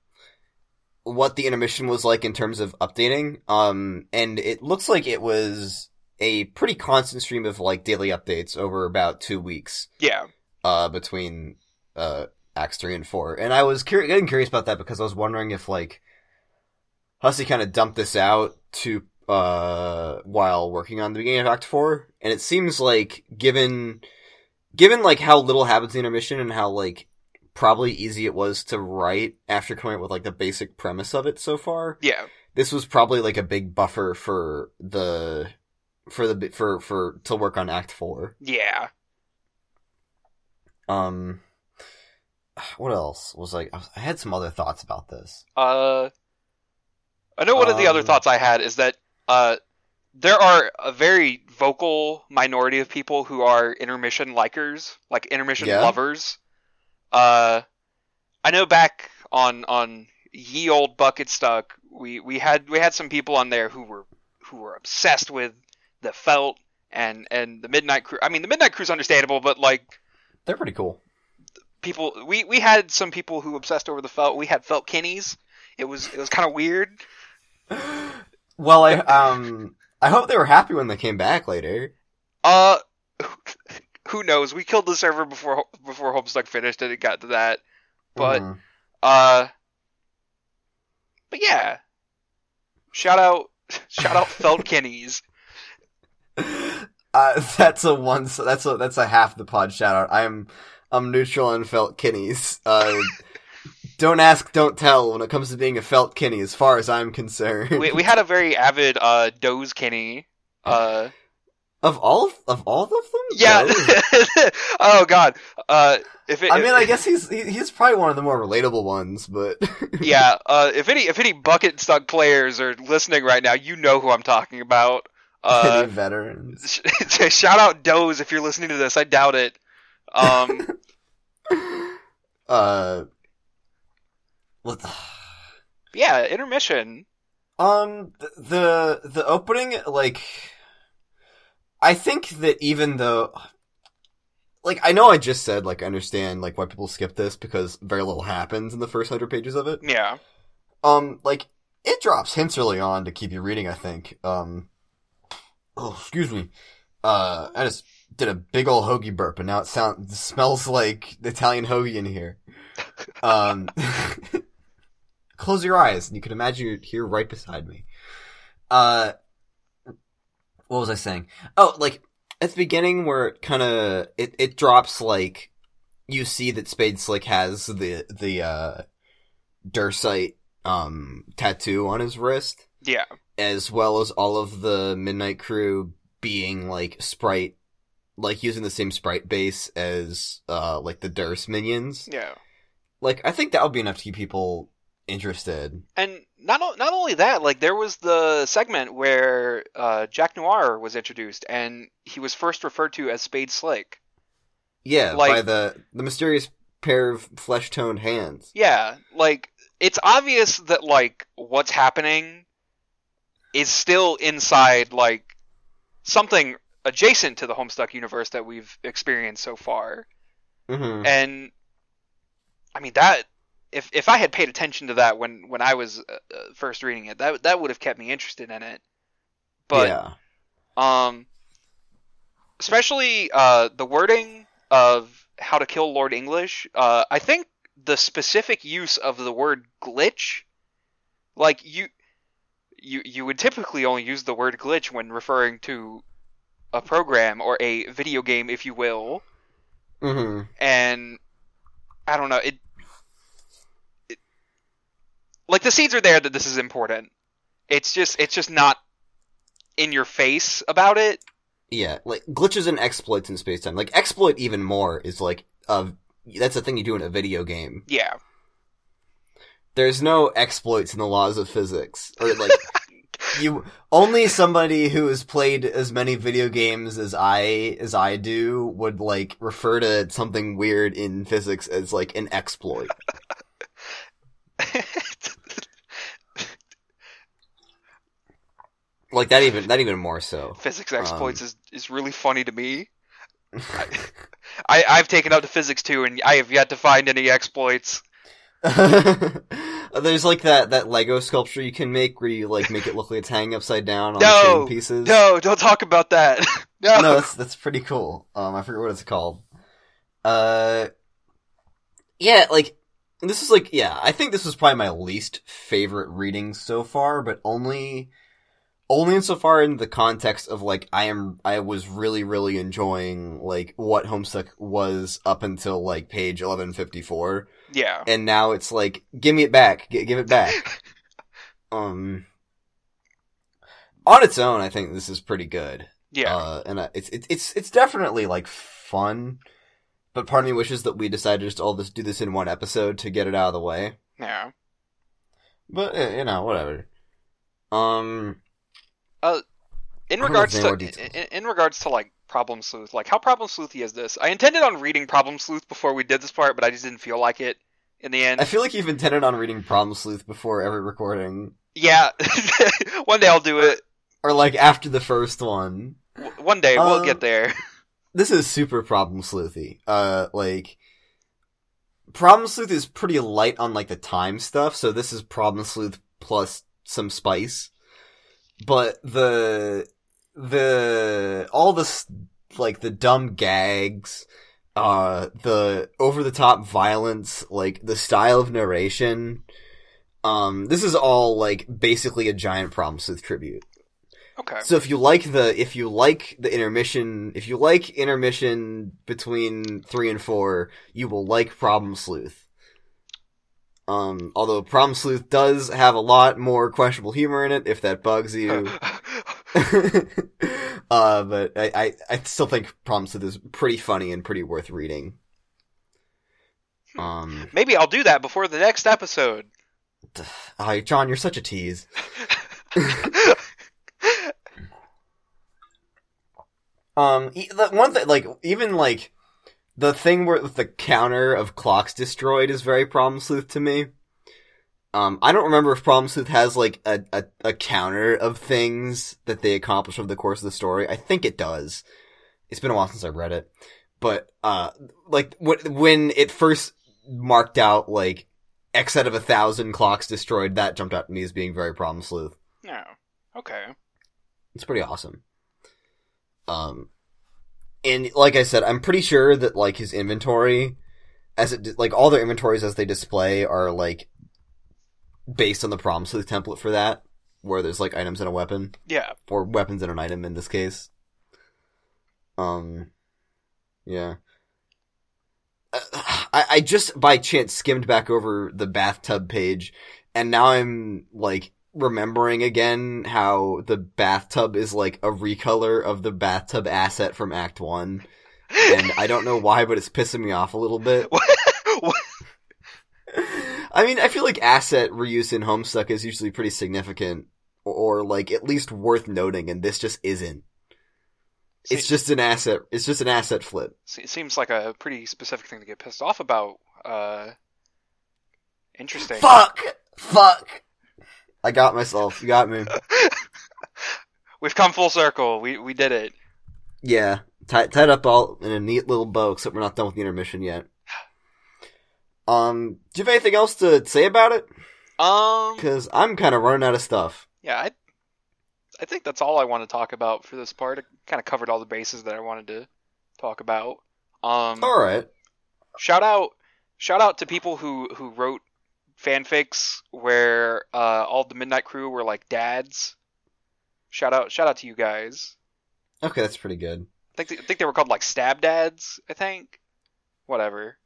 what the intermission was like in terms of updating, um, and it looks like it was a pretty constant stream of, like, daily updates over about two weeks. Yeah. Uh, between, uh, Acts three and four. And I was cur- getting curious about that, because I was wondering if, like, Hussey kind of dumped this out to, uh, while working on the beginning of Act four, and it seems like, given, given, like, how little happens in the intermission and how, like, probably easy it was to write after coming up with, like, the basic premise of it so far. Yeah. This was probably, like, a big buffer for the, for the, for, for, to work on Act four. Yeah. Um, what else was, like, I had some other thoughts about this. Uh, I know one um, of the other thoughts I had is that, uh, there are a very vocal minority of people who are intermission likers, like, intermission yeah. lovers. Uh, I know back on on Ye Old Bucket Stuck, we, we had we had some people on there who were who were obsessed with the Felt and, and the Midnight Crew. I mean, the Midnight Crew's understandable, but like they're pretty cool. People we, we had some people who obsessed over the Felt. We had Felt Kinnies. It was it was kind of weird. Well, I um I hope they were happy when they came back later. Uh. Who knows? We killed the server before before Homestuck finished, and it got to that. But, mm-hmm. uh, but yeah, shout out, shout out, Felt Kinnies. Uh, that's a one. That's a that's a half the pod shout out. I'm I'm neutral on felt kinnies. Uh, don't ask, don't tell when it comes to being a felt kinny, as far as I'm concerned. We, we had a very avid uh, Doze kinny. Uh... Of all of, of all of them? Yeah. Oh, God. Uh, if it, I if, mean, I guess he's he, he's probably one of the more relatable ones, but... yeah, uh, if any if any bucket stuck players are listening right now, you know who I'm talking about. Uh, any veterans. Sh- shout out Doze if you're listening to this. I doubt it. Um, uh, what the... Yeah, intermission. Um, the the opening, like... I think that even though, like, I know I just said, like, I understand, like, why people skip this, because very little happens in the first hundred pages of it. Yeah. Um, like, it drops hints early on to keep you reading, I think. Um, oh, excuse me. Uh, I just did a big ol' hoagie burp, and now it sounds, smells like Italian hoagie in here. Um, close your eyes, and you can imagine you're here right beside me. Uh... What was I saying? Oh, like, at the beginning where it kind of, it, it drops, like, you see that Spade Slick has the, the, uh, Dursite, um, tattoo on his wrist. Yeah. As well as all of the Midnight Crew being, like, sprite, like, using the same sprite base as, uh, like, the Durst minions. Yeah. Like, I think that would be enough to keep people interested. And not o- not only that, like, there was the segment where uh, Jack Noir was introduced, and he was first referred to as Spade Slick. Yeah, like, by the, the mysterious pair of flesh-toned hands. Yeah, like, it's obvious that, like, what's happening is still inside, like, something adjacent to the Homestuck universe that we've experienced so far. Mm-hmm. And, I mean, that... If if I had paid attention to that when, when I was uh, first reading it, that that would have kept me interested in it. But, yeah. um, especially uh, the wording of how to kill Lord English. Uh, I think the specific use of the word glitch, like you, you you would typically only use the word glitch when referring to a program or a video game, if you will. Mm-hmm. And I don't know it. Like, the seeds are there that this is important. It's just it's just not in your face about it. Yeah, like, glitches and exploits in space-time. Like, exploit even more is, like, a, that's a thing you do in a video game. Yeah. There's no exploits in the laws of physics. Or, like, you only somebody who has played as many video games as I as I do would, like, refer to something weird in physics as, like, an exploit. Like, that even that even more so. Physics exploits um, is, is really funny to me. I, I, I've taken up to physics, too, and I have yet to find any exploits. There's, like, that, that Lego sculpture you can make where you, like, make it look like it's hanging upside down on no, the chain pieces. No, don't talk about that. no, no that's, that's pretty cool. Um, I forget what it's called. Uh, Yeah, like, this is, like, yeah, I think this was probably my least favorite reading so far, but only... Only insofar in the context of, like, I am, I was really, really enjoying, like, what Homestuck was up until, like, page eleven fifty-four. Yeah. And now it's like, give me it back, G- give it back. um, on its own, I think this is pretty good. Yeah. Uh, and I, it's, it's, it's definitely, like, fun, but part of me wishes that we decided just all this, do this in one episode to get it out of the way. Yeah. But, you know, whatever. Um... Uh, in regards to in, in regards to like Problem Sleuth, like how Problem Sleuthy is this? I intended on reading Problem Sleuth before we did this part, but I just didn't feel like it in the end. I feel like you've intended on reading Problem Sleuth before every recording. Yeah, one day I'll do it, or, or like after the first one. W- one day uh, we'll get there. This is super Problem Sleuthy. Uh, like Problem Sleuth is pretty light on like the time stuff, so this is Problem Sleuth plus some spice. But the, the, all the, like, the dumb gags, uh, the over-the-top violence, like, the style of narration, um, this is all, like, basically a giant Problem Sleuth tribute. Okay. So if you like the if you like the intermission if you like intermission between three and four, you will like Problem Sleuth. Um, although Problem Sleuth does have a lot more questionable humor in it, if that bugs you. uh, but I, I, I still think Problem Sleuth is pretty funny and pretty worth reading. Um, Maybe I'll do that before the next episode. Oh, John, you're such a tease. um, the one thing, like, even, like, the thing where the counter of clocks destroyed is very Problem Sleuth to me. Um, I don't remember if Problem Sleuth has, like, a, a, a counter of things that they accomplish over the course of the story. I think it does. It's been a while since I read it. But, uh, like, when it first marked out, like, X out of a thousand clocks destroyed, that jumped out to me as being very Problem Sleuth. No. Oh, okay. It's pretty awesome. Um, and like I said, I'm pretty sure that, like, his inventory, as it, like, all their inventories as they display are, like, based on the Problem Sleuth template for that, where there's, like, items and a weapon. Yeah. Or weapons and an item in this case. Um, yeah. I, I just, by chance, skimmed back over the bathtub page, and now I'm, like, remembering again how the bathtub is, like, a recolor of the bathtub asset from Act one. And I don't know why, but it's pissing me off a little bit. What? What? I mean, I feel like asset reuse in Homestuck is usually pretty significant, or, or like, at least worth noting, and this just isn't. It's just an asset. It's just an asset flip. It seems like a pretty specific thing to get pissed off about. Uh, interesting. Fuck! Fuck! I got myself. You got me. We've come full circle. We we did it. Yeah. Tied tied up all in a neat little bow, except we're not done with the intermission yet. Um, do you have anything else to say about it? Um, because I'm kind of running out of stuff. Yeah, I... I think that's all I want to talk about for this part. I kind of covered all the bases that I wanted to talk about. Um, all right. Shout out, shout out to people who, who wrote fanfics where uh, all the Midnight Crew were like dads. Shout out, shout out to you guys. Okay, that's pretty good. I think they, I think they were called like Stab Dads. I think. Whatever.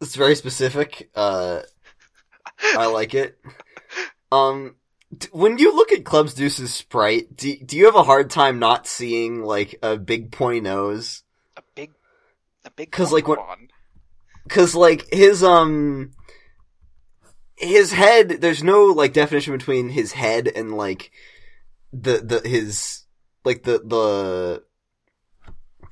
It's very specific. Uh, I like it. Um. When you look at Clubs Deuce's sprite, do, do you have a hard time not seeing, like, a big pointy nose? A big... A big... Because, like, what... Because, like, his, um... his head... There's no, like, definition between his head and, like, the... the his... Like, the... the,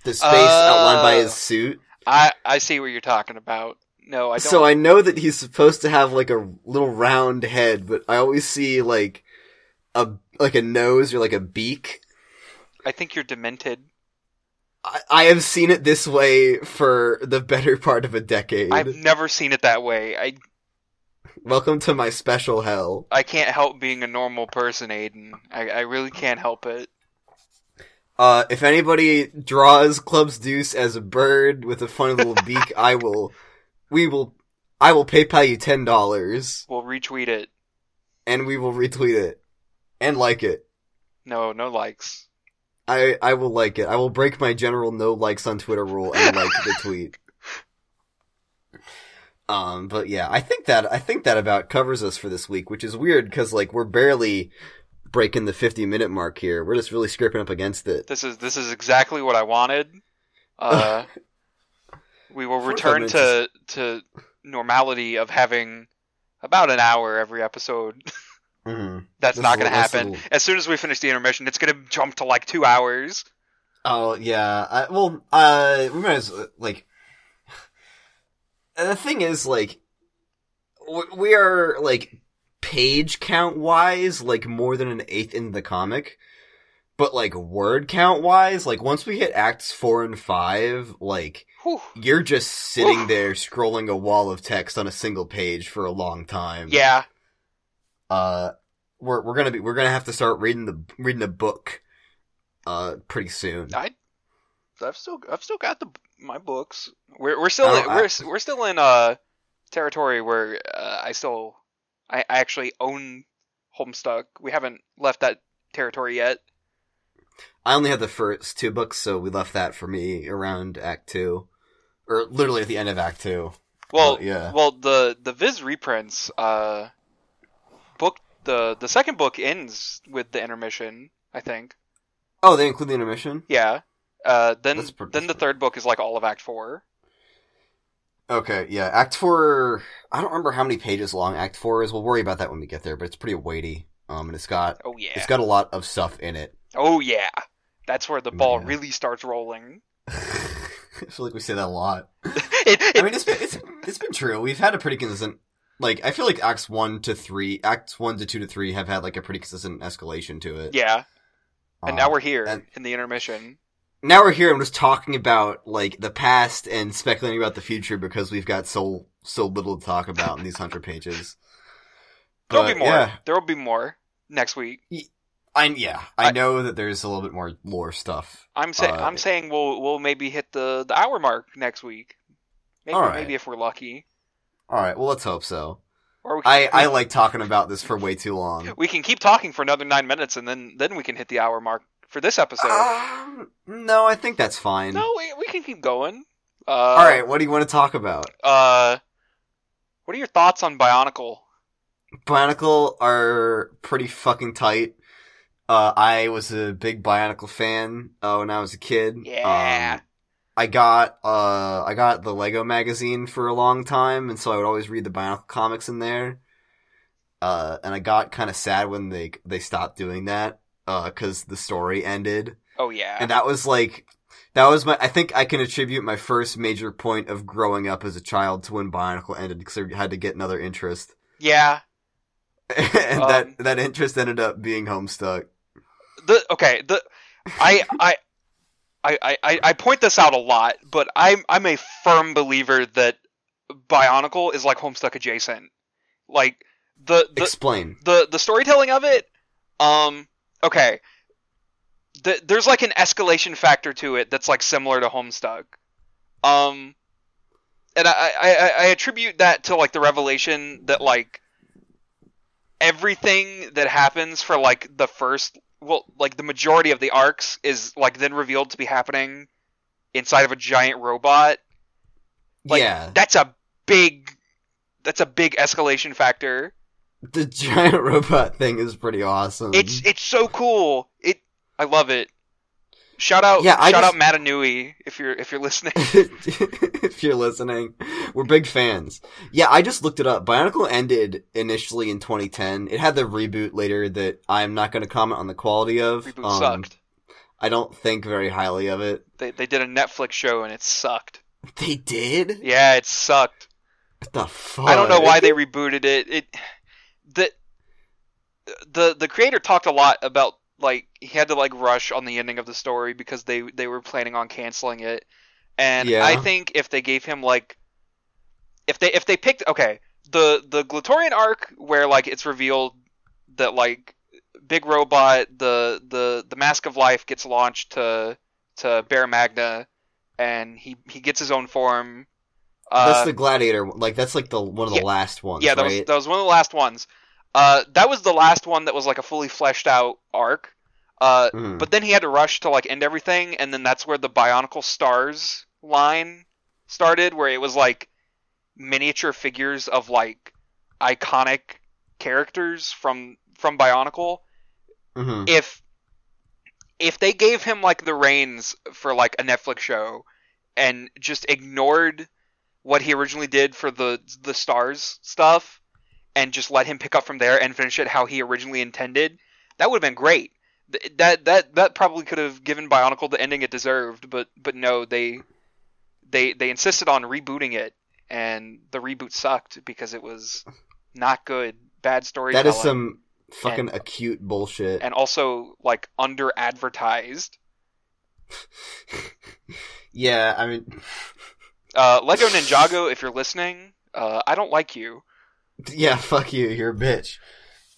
the space uh, outlined by his suit. I, I see what you're talking about. No, I don't. So I know that he's supposed to have, like, a little round head, but I always see, like, a like a nose or, like, a beak. I think you're demented. I, I have seen it this way for the better part of a decade. I've never seen it that way. I. Welcome to my special hell. I can't help being a normal person, Aiden. I, I really can't help it. Uh, if anybody draws Clubs Deuce as a bird with a funny little beak, I will... We will, I will PayPal you ten dollars. We'll retweet it, and we will retweet it, and like it. No, no likes. I, I will like it. I will break my general no likes on Twitter rule and like the tweet. Um, but yeah, I think that I think that about covers us for this week, which is weird because like we're barely breaking the fifty minute mark here. We're just really scraping up against it. This is this is exactly what I wanted. Uh. We will return to, to normality of having about an hour every episode. Mm-hmm. That's this not going to happen. Little... As soon as we finish the intermission, it's going to jump to like two hours. Oh, yeah. I, well, uh, we might as well, like... The thing is, like, we are, like, page count-wise, like, more than an eighth in the comic. But, like, word count-wise, like, once we hit Acts four and five, like... You're just sitting Oof. there scrolling a wall of text on a single page for a long time. Yeah. Uh, we're we're gonna be we're gonna have to start reading the reading the book, uh, pretty soon. I, I've still I've still got the my books. We're we're still in, I, we're we're still in uh territory where uh, I still I, I actually own Homestuck. We haven't left that territory yet. I only have the first two books, so we left that for me around Act Two, or literally at the end of Act Two. Well, uh, yeah. Well, the the Viz reprints uh, book the the second book ends with the intermission, I think. Oh, they include the intermission? Yeah. Uh, then then strange. The third book is like all of Act Four. Okay, yeah. Act Four. I don't remember how many pages long Act Four is. We'll worry about that when we get there, but it's pretty weighty. Um, and it's got oh yeah, it's got a lot of stuff in it. Oh yeah, that's where the ball yeah. really starts rolling. I feel like we say that a lot. it, it, I mean, it's been, it's it's been true. We've had a pretty consistent. Like, I feel like acts one to three, acts one to two to three have had like a pretty consistent escalation to it. Yeah, and um, now we're here and, in the intermission. Now we're here and we're just talking about like the past and speculating about the future because we've got so so little to talk about in these hundred pages. There'll but, be more. Yeah. There will be more next week. Y- I yeah, I, I know that there's a little bit more lore stuff. I'm saying uh, I'm saying we'll we'll maybe hit the, the hour mark next week. Maybe right. maybe if we're lucky. All right. Well, let's hope so. Or we can, I, I like talking about this for way too long. We can keep talking for another nine minutes, and then then we can hit the hour mark for this episode. Um, no, I think that's fine. No, we we can keep going. Uh, All right. What do you want to talk about? Uh, what are your thoughts on Bionicle? Bionicle are pretty fucking tight. Uh, I was a big Bionicle fan uh, when I was a kid. Yeah. Um, I got uh, I got the Lego magazine for a long time, and so I would always read the Bionicle comics in there. Uh, and I got kind of sad when they they stopped doing that because uh, the story ended. Oh yeah. And that was like that was my I think I can attribute my first major point of growing up as a child to when Bionicle ended because I had to get another interest. Yeah. and um, that that interest ended up being Homestuck. The, okay, the I I, I I I point this out a lot, but I'm I'm a firm believer that Bionicle is like Homestuck adjacent. Like the, the explain the, the the storytelling of it. Um, okay, the, there's like an escalation factor to it that's like similar to Homestuck. Um, and I I, I attribute that to like the revelation that like. Everything that happens for, like, the first... Well, like, the majority of the arcs is, like, then revealed to be happening inside of a giant robot. Like, yeah. That's a big... That's a big escalation factor. The giant robot thing is pretty awesome. It's it's so cool. It I love it. Shout out yeah, shout just... out Madanui if you're if you're listening. If you're listening, we're big fans. Yeah, I just looked it up. Bionicle ended initially in twenty ten. It had the reboot later that I'm not going to comment on the quality of. Reboot um, sucked. I don't think very highly of it. They they did a Netflix show and it sucked. They did? Yeah, it sucked. What the fuck? I don't know why they rebooted it. It the the the creator talked a lot about like he had to like rush on the ending of the story because they they were planning on canceling it. And yeah. I think if they gave him like if they if they picked okay, the the Glatorian arc where like it's revealed that like Big Robot, the the, the Mask of Life gets launched to to Bear Magna and he, he gets his own form. Uh, that's the Gladiator like that's like the one of the yeah, last ones. Yeah, that right? was that was one of the last ones. Uh, that was the last one that was, like, a fully fleshed-out arc. Uh, mm. But then he had to rush to, like, end everything, and then that's where the Bionicle Stars line started, where it was, like, miniature figures of, like, iconic characters from from Bionicle. Mm-hmm. If, if they gave him, like, the reins for, like, a Netflix show and just ignored what he originally did for the the Stars stuff... and just let him pick up from there and finish it how he originally intended, that would have been great. Th- that that that probably could have given Bionicle the ending it deserved, but but no, they they they insisted on rebooting it, and the reboot sucked because it was not good, bad storytelling. That is some fucking and, acute bullshit. And also, like, under-advertised. Yeah, I mean... uh, Lego Ninjago, if you're listening, uh, I don't like you. Yeah, fuck you, you're a bitch.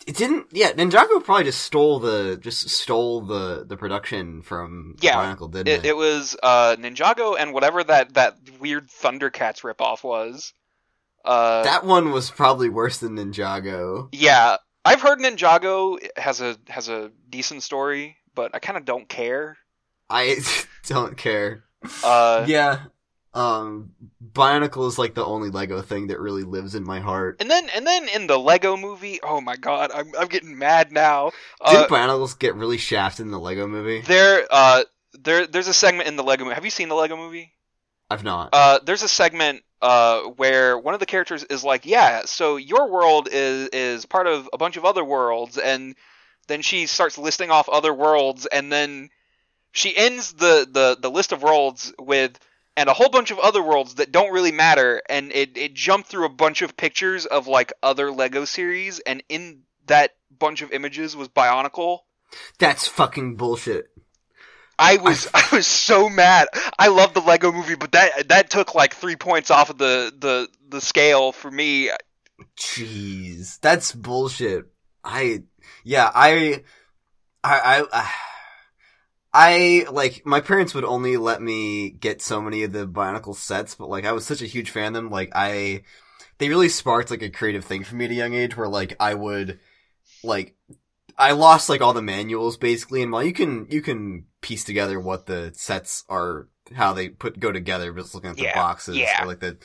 It didn't... Yeah, Ninjago probably just stole the... Just stole the, the production from yeah, Bionicle, didn't it? It, it was uh, Ninjago and whatever that, that weird Thundercats ripoff was. Uh, that one was probably worse than Ninjago. Yeah. I've heard Ninjago has a has a decent story, but I kind of don't care. I don't care. Uh, yeah. Um, Bionicle is like the only Lego thing that really lives in my heart. And then, and then in the Lego movie, oh my god, I'm I'm getting mad now. Uh, Did Bionicles get really shafted in the Lego movie? There, uh, there, there's a segment in the Lego movie. Have you seen the Lego movie? I've not. Uh, there's a segment uh where one of the characters is like, "Yeah, so your world is is part of a bunch of other worlds," and then she starts listing off other worlds, and then she ends the the the list of worlds with. And a whole bunch of other worlds that don't really matter, and it, it jumped through a bunch of pictures of, like, other Lego series, and in that bunch of images was Bionicle. That's fucking bullshit. I was I, I was so mad. I love the Lego movie, but that that took, like, three points off of the, the, the scale for me. Jeez. That's bullshit. I... Yeah, I... I... I, I I, like, my parents would only let me get so many of the Bionicle sets, but, like, I was such a huge fan of them, like, I, they really sparked, like, a creative thing for me at a young age, where, like, I would, like, I lost, like, all the manuals, basically, and while you can, you can piece together what the sets are, how they put, go together, just looking at the yeah, boxes, yeah. or, like, the,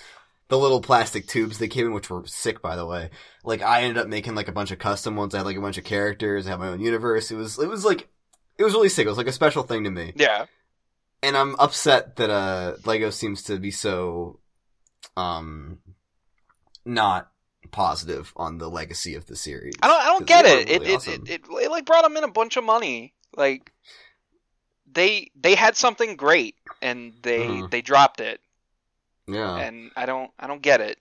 the little plastic tubes they came in, which were sick, by the way, like, I ended up making, like, a bunch of custom ones, I had, like, a bunch of characters, I had my own universe, it was, it was, like, It was really sick. It was like a special thing to me. Yeah. And I'm upset that uh, Lego seems to be so um, not positive on the legacy of the series. I don't I don't get it. Really it, awesome. it, it. It it like brought them in a bunch of money. Like they they had something great and they mm. they dropped it. Yeah. And I don't I don't get it.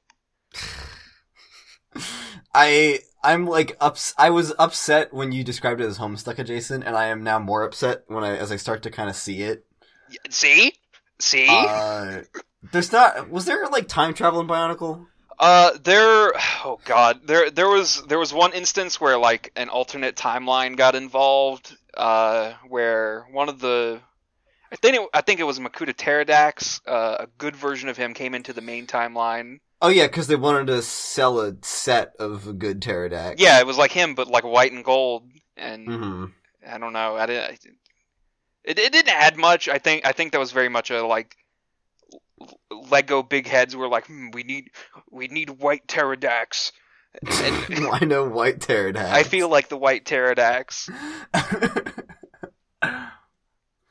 I I'm like ups. I was upset when you described it as Homestuck adjacent, and I am now more upset when I as I start to kind of see it. See, see. Uh, there's not. Was there like time travel in Bionicle? Uh, there. Oh god, there there was there was one instance where like an alternate timeline got involved. Uh, where one of the I think it, I think it was Makuta Teridax. Uh, a good version of him came into the main timeline. Oh yeah, because they wanted to sell a set of a good Teridax. Yeah, it was like him, but like white and gold, and mm-hmm. I don't know. I didn't. It it didn't add much. I think I think that was very much a like Lego big heads were like hmm, we need we need white Teridax. And, I know white Teridax. I feel like the white Teridax.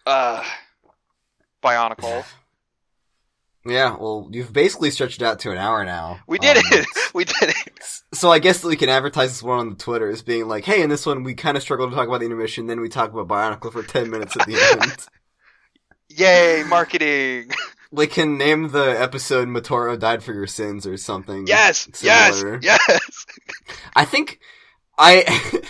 uh, Bionicle. Yeah, well, you've basically stretched it out to an hour now. We did um, it! We did it! So I guess that we can advertise this one on the Twitter as being like, hey, in this one we kind of struggle to talk about the intermission, then we talk about Bionicle for ten minutes at the end. Yay, marketing! We can name the episode Matoro Died for Your Sins or something. Yes! Similar. Yes! Yes! I think... I...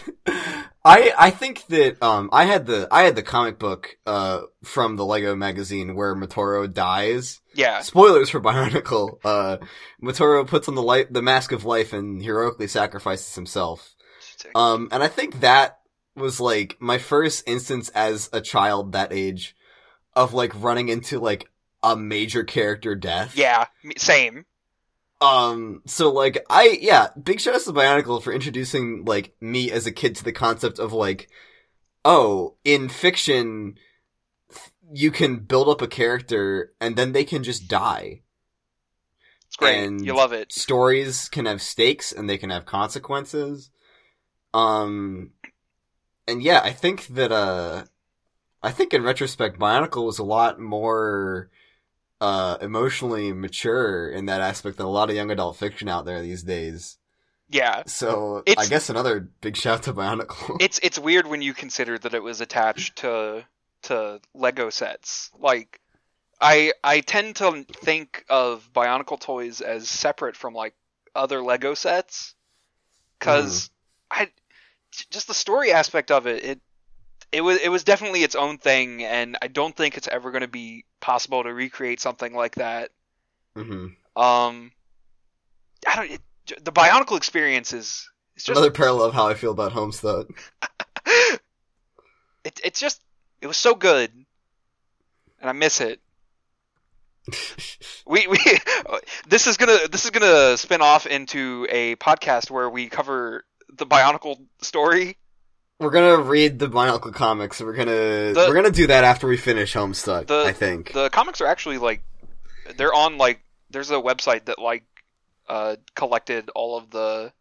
I I think that um I had the I had the comic book uh from the Lego magazine where Matoro dies. Yeah. Spoilers for Bionicle. Uh, Matoro puts on the light the mask of life and heroically sacrifices himself. Um, and I think that was like my first instance as a child that age of like running into like a major character death. Yeah. Same. Um, so, like, I, yeah, big shout out to Bionicle for introducing, like, me as a kid to the concept of, like, oh, in fiction, you can build up a character, and then they can just die. It's great. And you love it. Stories can have stakes, and they can have consequences. Um, and yeah, I think that, uh, I think in retrospect, Bionicle was a lot more... Uh, emotionally mature in that aspect than a lot of young adult fiction out there these days. Yeah. So it's, I guess another big shout to Bionicle. It's it's weird when you consider that it was attached to to Lego sets. Like I I tend to think of Bionicle toys as separate from like other Lego sets because mm. I just the story aspect of it it. It was it was definitely its own thing, and I don't think it's ever going to be possible to recreate something like that. Mm-hmm. Um, I don't. It, the Bionicle experience is it's just, another parallel of how I feel about Homestuck. it it's just it was so good, and I miss it. we we this is gonna this is gonna spin off into a podcast where we cover the Bionicle story. We're gonna read the Bionicle comics. We're gonna the, we're gonna do that after we finish Homestuck. The, I think the comics are actually like they're on like there's a website that like uh, collected all of the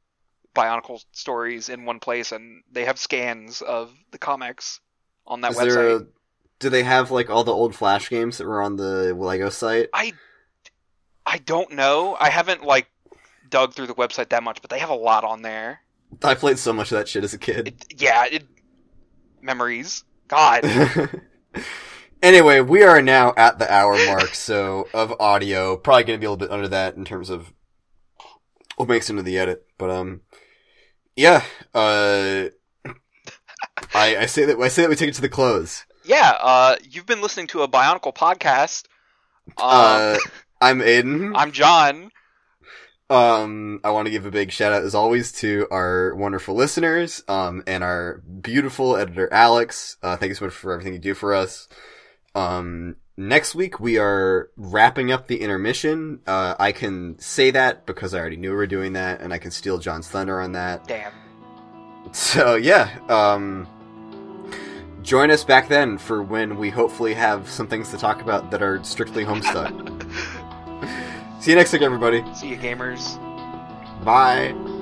Bionicle stories in one place, and they have scans of the comics on that Is website. There a, do they have like all the old Flash games that were on the Lego site? I I don't know. I haven't like dug through the website that much, but they have a lot on there. I played so much of that shit as a kid. It, yeah, it, memories. God. Anyway, we are now at the hour mark, so of audio, probably going to be a little bit under that in terms of what makes into the edit. But um, yeah, uh, I, I say that I say that we take it to the close. Yeah, uh, you've been listening to a Bionicle podcast. Uh, uh I'm Aiden. I'm John. Um, I want to give a big shout out, as always, to our wonderful listeners, um, and our beautiful editor, Alex. Uh, thank you so much for everything you do for us. Um, next week we are wrapping up the intermission. Uh, I can say that because I already knew we were doing that, and I can steal John's thunder on that. Damn. So, yeah, um, join us back then for when we hopefully have some things to talk about that are strictly Homestuck. See you next week, everybody. See you, gamers. Bye.